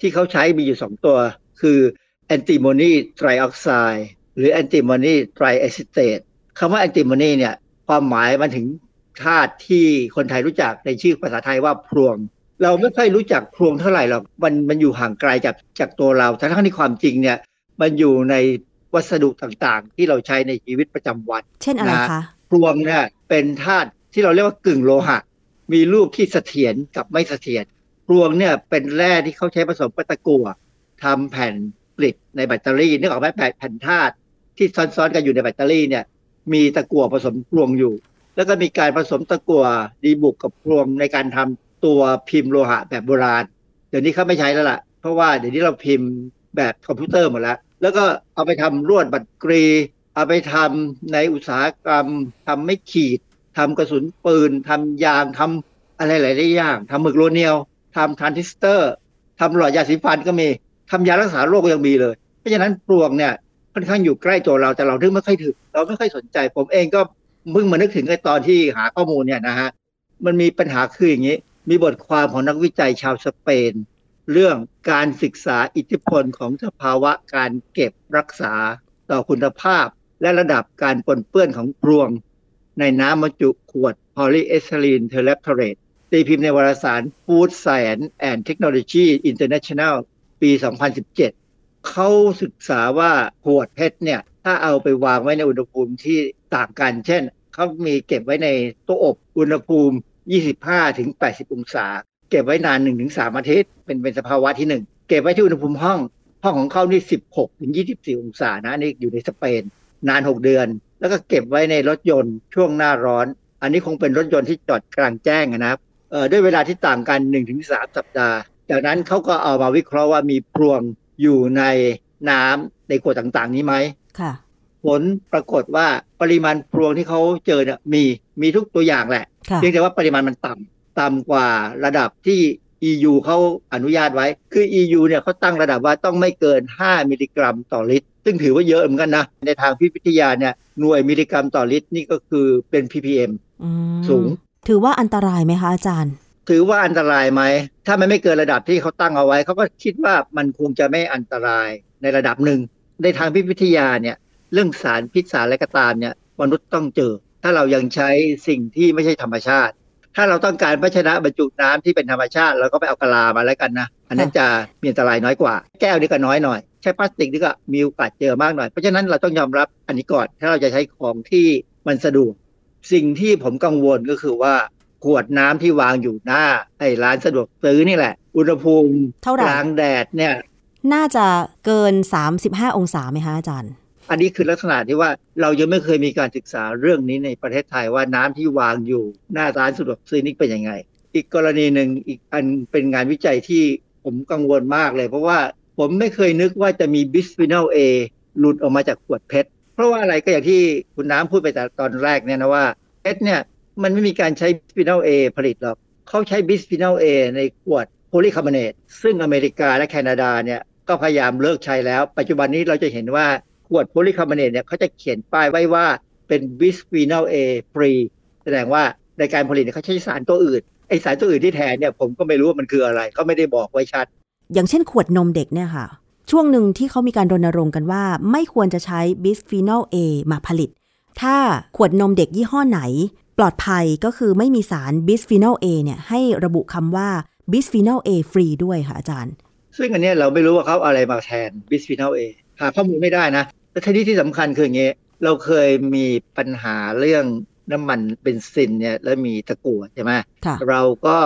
ที่เขาใช้มีอยู่2ตัวคือแอนติโมนีไตรออกไซด์หรือแอนติโมนีไตรแอซิเตตคำว่าแอนติโมนีเนี่ยความหมายมันถึงธาตุที่คนไทยรู้จักในชื่อภาษาไทยว่าพรวงเราไม่ค่อยรู้จักพรวงเท่าไหร่หรอกมันอยู่ห่างไกลจากตัวเราทั้งที่ความจริงเนี่ยมันอยู่ในวัสดุต่างๆที่เราใช้ในชีวิตประจำวันเช่นอะไรคะพรวงเนี่ยเป็นธาตุที่เราเรียกว่ากึ่งโลหะมีรูปที่เสถียรกับไม่เสถียรพรวงเนี่ยเป็นแร่ที่เขาใช้ผสมกับตะกั่วทำแผ่นผลิตในแบตเตอรี่นึกออกไหมแผ่นธาตุที่ซ้อนๆกันอยู่ในแบตเตอรี่เนี่ยมีตะกั่วผสมพรวงอยู่แล้วก็มีการผสมตะกั่วดีบุกกับพรวงในการทำตัวพิมพ์โลหะแบบโบราณเดี๋ยวนี้เขาไม่ใช้แล้วล่ะเพราะว่าเดี๋ยวนี้เราพิมพ์แบบคอมพิวเตอร์หมดแล้วแล้วก็เอาไปทำลวดบัตรกรีเอาไปทำในอุตสาหกรรมทำไม่ขีดทำกระสุนปืนทำยางทำอะไรหลายๆอย่างทำหมึกโลเนียลทำทรานซิสเตอร์ทำหลอดยาสีฟันก็มีทำยารักษาโรคก็ยังมีเลยเพราะฉะนั้นพรวงเนี่ยค่อนข้างอยู่ใกล้ตัวเราแต่เราถึงไม่ค่อยถึงเราไม่ค่อยสนใจผมเองก็เพิ่งมานึกถึงไอ้ตอนที่หาข้อมูลเนี่ยนะฮะมันมีปัญหาคืออย่างนี้มีบทความของนักวิจัยชาวสเปนเรื่องการศึกษาอิทธิพลของสภาวะการเก็บรักษาต่อคุณภาพและระดับการปนเปื้อนของพรวงในน้ำบรรจุขวดโพลีเอทิลีนเทเลปเทเรตตีพิมพ์ในวารสาร Food Science and Technology International ปี 2017 เขาศึกษาว่าขวดเพชรเนี่ยถ้าเอาไปวางไว้ในอุณหภูมิที่ต่างกันเช่นเขามีเก็บไว้ในตู้อบอุณหภูมิ 25-80 องศาเก็บไว้นาน 1-3 อาทิตย์เป็นสภาวะที่1เก็บไว้ที่อุณหภูมิห้องของเขานี่ 16-24 องศานะนี่อยู่ในสเปนนาน6เดือนแล้วก็เก็บไว้ในรถยนต์ช่วงหน้าร้อนอันนี้คงเป็นรถยนต์ที่จอดกลางแจ้งนะครับด้วยเวลาที่ต่างกัน 1-3 สัปดาห์จากนั้นเขาก็เอามาวิเคราะห์ว่ามีพรวงอยู่ในน้ำในขวดต่างๆนี้ไหมค่ะผลปรากฏว่าปริมาณพรวงที่เขาเจอเนี่ยมีทุกตัวอย่างแหละเพียงแต่ว่าปริมาณมันต่ำกว่าระดับที่ EU เขาอนุญาตไว้คือ EU เนี่ยเขาตั้งระดับว่าต้องไม่เกิน5มิลลิกรัมต่อลิตรซึ่งถือว่าเยอะเหมือนกันนะในทางพิษวิทยาเนี่ยหน่วยมิลลิกรัมต่อลิตรนี่ก็คือเป็น ppm สูงถือว่าอันตรายไหมคะอาจารย์ถือว่าอันตรายไหมถ้ามันไม่เกินระดับที่เขาตั้งเอาไว้เขาก็คิดว่ามันคงจะไม่อันตรายในระดับหนึ่งในทางพิษวิทยาเนี่ยเรื่องสารพิษสารอะไรก็ตามเนี่ยมนุษย์ต้องเจอถ้าเรายังใช้สิ่งที่ไม่ใช่ธรรมชาติถ้าเราต้องการภาชนะบรรจุน้ำที่เป็นธรรมชาติเราก็ไปเอากะลามาแล้วกันนะอันนั้นจะมีอันตรายน้อยกว่าแก้วนี่ก็น้อยหน่อยใช้พลาสติกนี่ก็มีโอกาสเจอมากหน่อยเพราะฉะนั้นเราต้องยอมรับอันนี้ก่อนถ้าเราจะใช้ของที่มันสะดวกสิ่งที่ผมกังวลก็คือว่าขวดน้ำที่วางอยู่หน้าไอ้ร้านสะดวกซื้อนี่แหละอุณหภูมิกลางแดดเนี่ยน่าจะเกิน35องศาไหมคะอาจารย์อันนี้คือลักษณะที่ว่าเรายังไม่เคยมีการศึกษาเรื่องนี้ในประเทศไทยว่าน้ำที่วางอยู่หน้าร้านสะดวกซื้อนี่เป็นยังไงอีกกรณีหนึ่งอีกอันเป็นงานวิจัยที่ผมกังวลมากเลยเพราะว่าผมไม่เคยนึกว่าจะมีบิสฟีนอลเอหลุดออกมาจากขวดเพชรเพราะว่าอะไรก็อย่างที่คุณน้ำพูดไปแต่ตอนแรกเนี่ยนะว่าเพชรเนี่ยมันไม่มีการใช้บิสฟีนอลเอผลิตหรอกเขาใช้บิสฟีนอลเอในขวดโพลีคาร์บอเนตซึ่งอเมริกาและแคนาดาเนี่ยก็พยายามเลิกใช้แล้วปัจจุบันนี้เราจะเห็นว่าขวดโพลีคาร์บอเนตเนี่ยเขาจะเขียนป้ายไว้ว่าเป็นบิสฟีนอลเอฟรีแสดงว่าในการผลิตเขาใช้สารตัวอื่นไอสารตัวอื่นที่แทนเนี่ยผมก็ไม่รู้ว่ามันคืออะไรเขาไม่ได้บอกไว้ชัดอย่างเช่นขวดนมเด็กเนี่ยค่ะช่วงหนึ่งที่เขามีการรณรงค์กันว่าไม่ควรจะใช้บิสฟีนอลเอมาผลิตถ้าขวดนมเด็กยี่ห้อไหนปลอดภัยก็คือไม่มีสารบิสฟีนอลเอเนี่ยให้ระบุคำว่าบิสฟีนอลเอฟรีด้วยค่ะอาจารย์ซึ่งอันนี้เราไม่รู้ว่าเขาอะไรมาแทนบิสฟีนอลเอหาข้อมูลไม่ได้นะแต่ที่สำคัญคืออย่างนี้เราเคยมีปัญหาเรื่องน้ำมันเบนซินเนี่ยแล้วมีตะกั่วใช่ไหมเราก็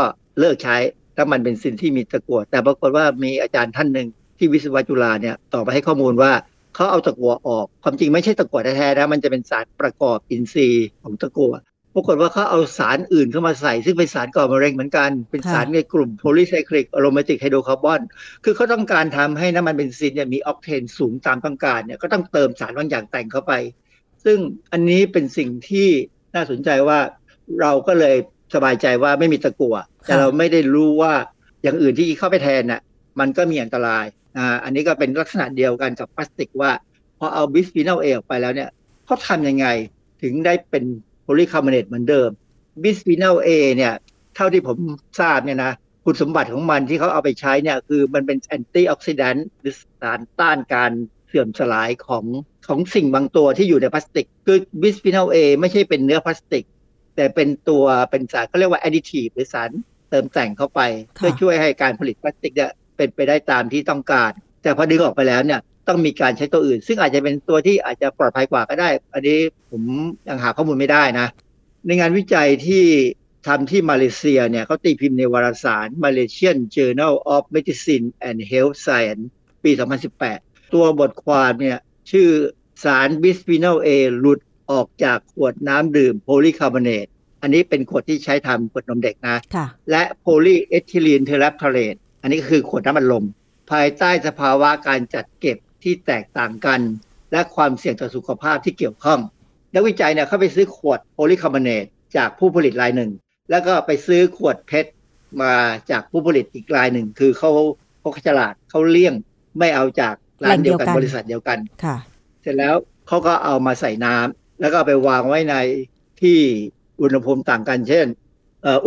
เลิกใช้น้ำมันเบนซินที่มีตะกั่วแต่ปรากฏว่ามีอาจารย์ท่านหนึ่งที่วิศวะจุฬาเนี่ยต่อไปให้ข้อมูลว่าเขาเอาตะกั่วออกความจริงไม่ใช่ตะกั่วแท้ๆนะมันจะเป็นสารประกอบอินทรีย์ของตะกั่วปรากฏว่าเขาเอาสารอื่นเข้ามาใส่ซึ่งเป็นสารก่อมะเร็งเหมือนกันเป็นสารในกลุ่มโพลีไซคลิกอะโรมาติกไฮโดรคาร์บอนคือเขาต้องการทำให้น้ำมันเบนซินเนี่ยมีออกเทนสูงตามต้องการเนี่ยก็ต้องเติมสารบางอย่างแต่งเข้าไปซึ่งอันนี้เป็นสิ่งที่น่าสนใจว่าเราก็เลยสบายใจว่าไม่มีตะกั่วแต่เราไม่ได้รู้ว่าอย่างอื่นที่เข้าไปแทนน่ะมันก็มีอันตรายอันนี้ก็เป็นลักษณะเดียวกันกับพลาสติกว่าพอเอาบิสฟีนอลเอออกไปแล้วเนี่ยเขาทำยังไงถึงได้เป็นโพลีคาร์บอเนตเหมือนเดิม บิสฟีนอลเอเนี่ยเท่าที่ผมทราบเนี่ยนะคุณสมบัติของมันที่เขาเอาไปใช้เนี่ยคือมันเป็นแอนตี้ออกซิแดนต์หรือสารต้านการเสื่อมสลายของสิ่งบางตัวที่อยู่ในพลาสติกคือบิสฟีนอลเอไม่ใช่เป็นเนื้อพลาสติกแต่เป็นตัวเป็นสารเขาเรียกว่าแอดดิทีฟหรือสารเติมแต่งเข้าไปเพื่อช่วยให้การผลิตพลาสติกเนี่ยเป็นไปได้ตามที่ต้องการแต่พอดึงออกไปแล้วเนี่ยต้องมีการใช้ตัวอื่นซึ่งอาจจะเป็นตัวที่อาจจะปลอดภัยกว่าก็ได้อันนี้ผมยังหาข้อมูลไม่ได้นะในงานวิจัยที่ทำที่มาเลเซียเนี่ยเขาตีพิมพ์ในวารสาร Malaysian Journal of Medicine and Health Science ปี 2018 ตัวบทความเนี่ยชื่อสาร Bisphenol A หลุดออกจากขวดน้ำดื่ม Polycarbonate อันนี้เป็นขวดที่ใช้ทำขวดนมเด็กนะและ Polyethylene Terephthalate อันนี้ก็คือขวดน้ำอัดลมภายใต้สภาวะการจัดเก็บที่แตกต่างกันและความเสี่ยงต่อสุขภาพที่เกี่ยวข้องนักวิจัยเนี่ยเข้าไปซื้อขวดโพลีคาร์บอเนตจากผู้ผลิตรายหนึ่งแล้วก็ไปซื้อขวดเพชรมาจากผู้ผลิตอีกรายหนึ่งคือเขาฉลาดเขาเลี่ยงไม่เอาจากร้านเดียวกันบริษัทเดียวกันเสร็จแล้วเขาก็เอามาใส่น้ำแล้วก็ไปวางไว้ในที่อุณหภูมิต่างกันเช่น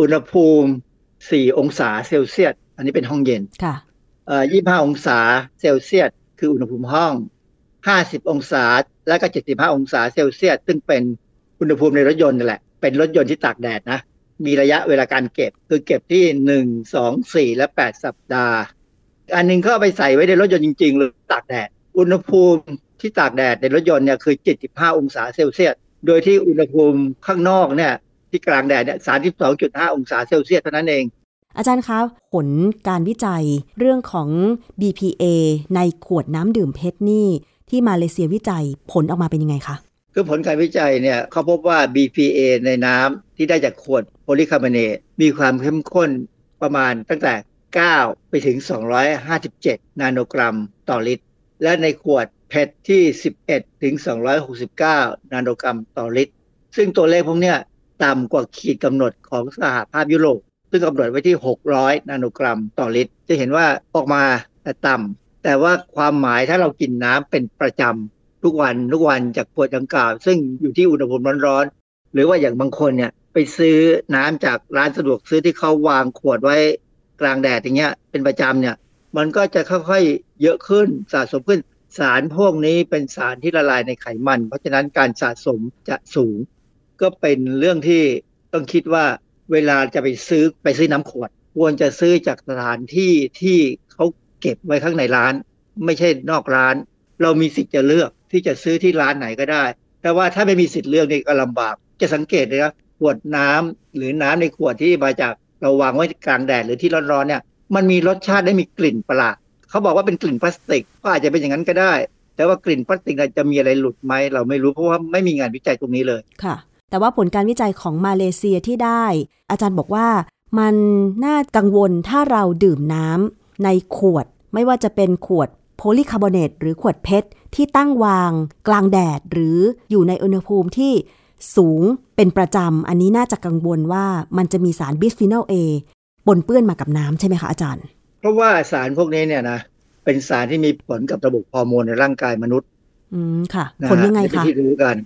อุณหภูมิ4องศาเซลเซียสอันนี้เป็นห้องเย็น25องศาเซลเซียสคืออุณหภูมิห้อง50องศาและก็75องศาเซลเซียสซึ่งเป็นอุณหภูมิในรถยนต์นั่นแหละเป็นรถยนต์ที่ตากแดดนะมีระยะเวลาการเก็บคือเก็บที่1 2 4และ8สัปดาห์อันนึงก็ไปใส่ไว้ในรถยนต์จริงๆหรือตากแดดอุณหภูมิที่ตากแดดในรถยนต์เนี่ยคือ75องศาเซลเซียสโดยที่อุณหภูมิข้างนอกเนี่ยที่กลางแดดเนี่ย 32.5 องศาเซลเซียสเท่านั้นเองอาจารย์คะผลการวิจัยเรื่องของ BPA ในขวดน้ำดื่มเพชรนี่ที่มาเลเซียวิจัยผลออกมาเป็นยังไงคะคือผลการวิจัยเนี่ยเขาพบว่า BPA ในน้ำที่ได้จากขวดโพลีคาร์บอเนตมีความเข้มข้นประมาณตั้งแต่9ไปถึง257นาโนกรัมต่อลิตรและในขวดเพชรที่11ถึง269นาโนกรัมต่อลิตรซึ่งตัวเลขพวกนี้ต่ำกว่าขีดกำหนดของสหภาพยุโรปซึ่งกำหนดไว้ที่600นาโนกรัมต่อลิตรจะเห็นว่าออกมาแต่ต่ำแต่ว่าความหมายถ้าเรากินน้ำเป็นประจำทุกวันจากขวดดังกล่าวซึ่งอยู่ที่อุณหภูมิร้อนๆหรือว่าอย่างบางคนเนี่ยไปซื้อน้ำจากร้านสะดวกซื้อที่เขาวางขวดไว้กลางแดดอย่างเงี้ยเป็นประจำเนี่ยมันก็จะค่อยๆเยอะขึ้นสะสมขึ้นสารพวกนี้เป็นสารที่ละลายในไขมันเพราะฉะนั้นการสะสมจะสูงก็เป็นเรื่องที่ต้องคิดว่าเวลาจะไปซื้อน้ำขวดควรจะซื้อจากสถานที่ที่เขาเก็บไว้ข้างในร้านไม่ใช่นอกร้านเรามีสิทธิ์จะเลือกที่จะซื้อที่ร้านไหนก็ได้แต่ว่าถ้าไม่มีสิทธิ์เลือกนี่ก็ลำบากจะสังเกตเลยนะขวดน้ำหรือน้ำในขวดที่มาจากเราวางไว้กลางแดดหรือที่ร้อนๆเนี่ยมันมีรสชาติได้มีกลิ่นประหลาดเขาบอกว่าเป็นกลิ่นพลาสติกก็อาจจะเป็นอย่างนั้นก็ได้แต่ว่ากลิ่นพลาสติกจะมีอะไรหลุดไหมเราไม่รู้เพราะว่าไม่มีงานวิจัยตรงนี้เลยค่ะแต่ว่าผลการวิจัยของมาเลเซียที่ได้อาจารย์บอกว่ามันน่ากังวลถ้าเราดื่มน้ำในขวดไม่ว่าจะเป็นขวดโพลีคาร์บอเนตหรือขวดเพชรที่ตั้งวางกลางแดดหรืออยู่ในอุณหภูมิที่สูงเป็นประจำอันนี้น่าจะกังวลว่ามันจะมีสารบิสฟีนอลเอปนเปื้อนมากับน้ำใช่ไหมคะอาจารย์เพราะว่าสารพวกนี้เนี่ยนะเป็นสารที่มีผลกับระบบฮอร์โมนในร่างกายมนุษย์ค่ะผลยังไงคะที่รู้กัน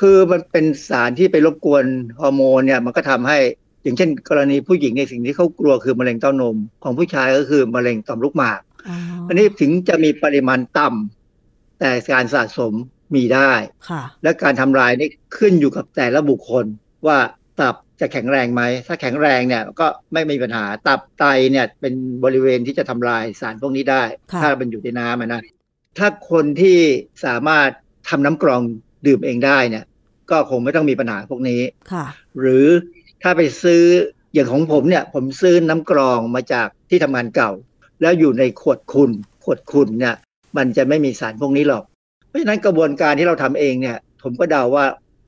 คือมันเป็นสารที่ไปรบกวนฮอร์โมนเนี่ยมันก็ทำให้อย่างเช่นกรณีผู้หญิงในสิ่งที่เขากลัวคือมะเร็งเต้านมของผู้ชายก็คือมะเร็งต่อมลูกหมากอันนี้ถึงจะมีปริมาณต่ำแต่การสะสมมีได้และการทำลายนี่ขึ้นอยู่กับแต่ละบุคคลว่าตับจะแข็งแรงไหมถ้าแข็งแรงเนี่ยก็ไม่มีปัญหาตับไตเนี่ยเป็นบริเวณที่จะทำลายสารพวกนี้ได้ถ้ามันอยู่ในน้ำนะถ้าคนที่สามารถทำน้ำกรองดื่มเองได้เนี่ยก็คงไม่ต้องมีปัญหาพวกนี้หรือถ้าไปซื้ออย่างของผมเนี่ยผมซื้อน้ำกรองมาจากที่ทำงานเก่าแล้วอยู่ในขวดคุณเนี่ยมันจะไม่มีสารพวกนี้หรอกเพราะฉะนั้นกระบวนการที่เราทำเองเนี่ยผมก็เดาว่า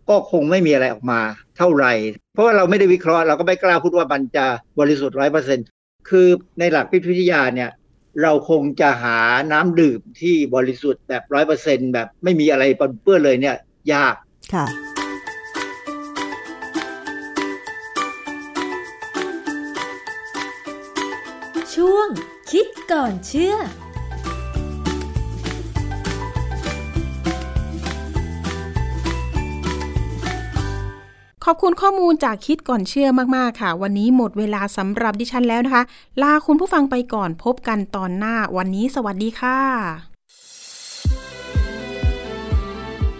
ก็คงไม่มีอะไรออกมาเท่าไหร่เพราะว่าเราไม่ได้วิเคราะห์เราก็ไม่กล้าพูดว่ามันจะบริสุทธิ์ 100% คือในหลักวิทยาเนี่ยเราคงจะหาน้ำดื่มที่บริสุทธิ์แบบ 100% แบบไม่มีอะไรปนเปื้อนเลยเนี่ยยากค่ะช่วงคิดก่อนเชื่อ ขอบคุณข้อมูลจากคิดก่อนเชื่อมากๆค่ะวันนี้หมดเวลาสำหรับดิฉันแล้วนะคะลาคุณผู้ฟังไปก่อนพบกันตอนหน้าวันนี้สวัสดีค่ะ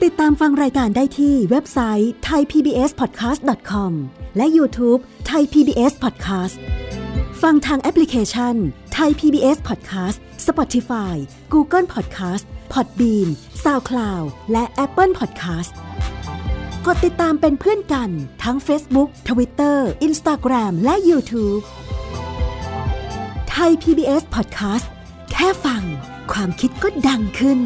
ติดตามฟังรายการได้ที่เว็บไซต์ thaipbspodcast.com และ YouTube Thai PBS Podcast ฟังทางแอปพลิเคชัน Thai PBS Podcast Spotify Google Podcast Podbean SoundCloud และ Apple Podcast กดติดตามเป็นเพื่อนกันทั้ง Facebook Twitter Instagram และ YouTube Thai PBS Podcast แค่ฟังความคิดก็ดังขึ้น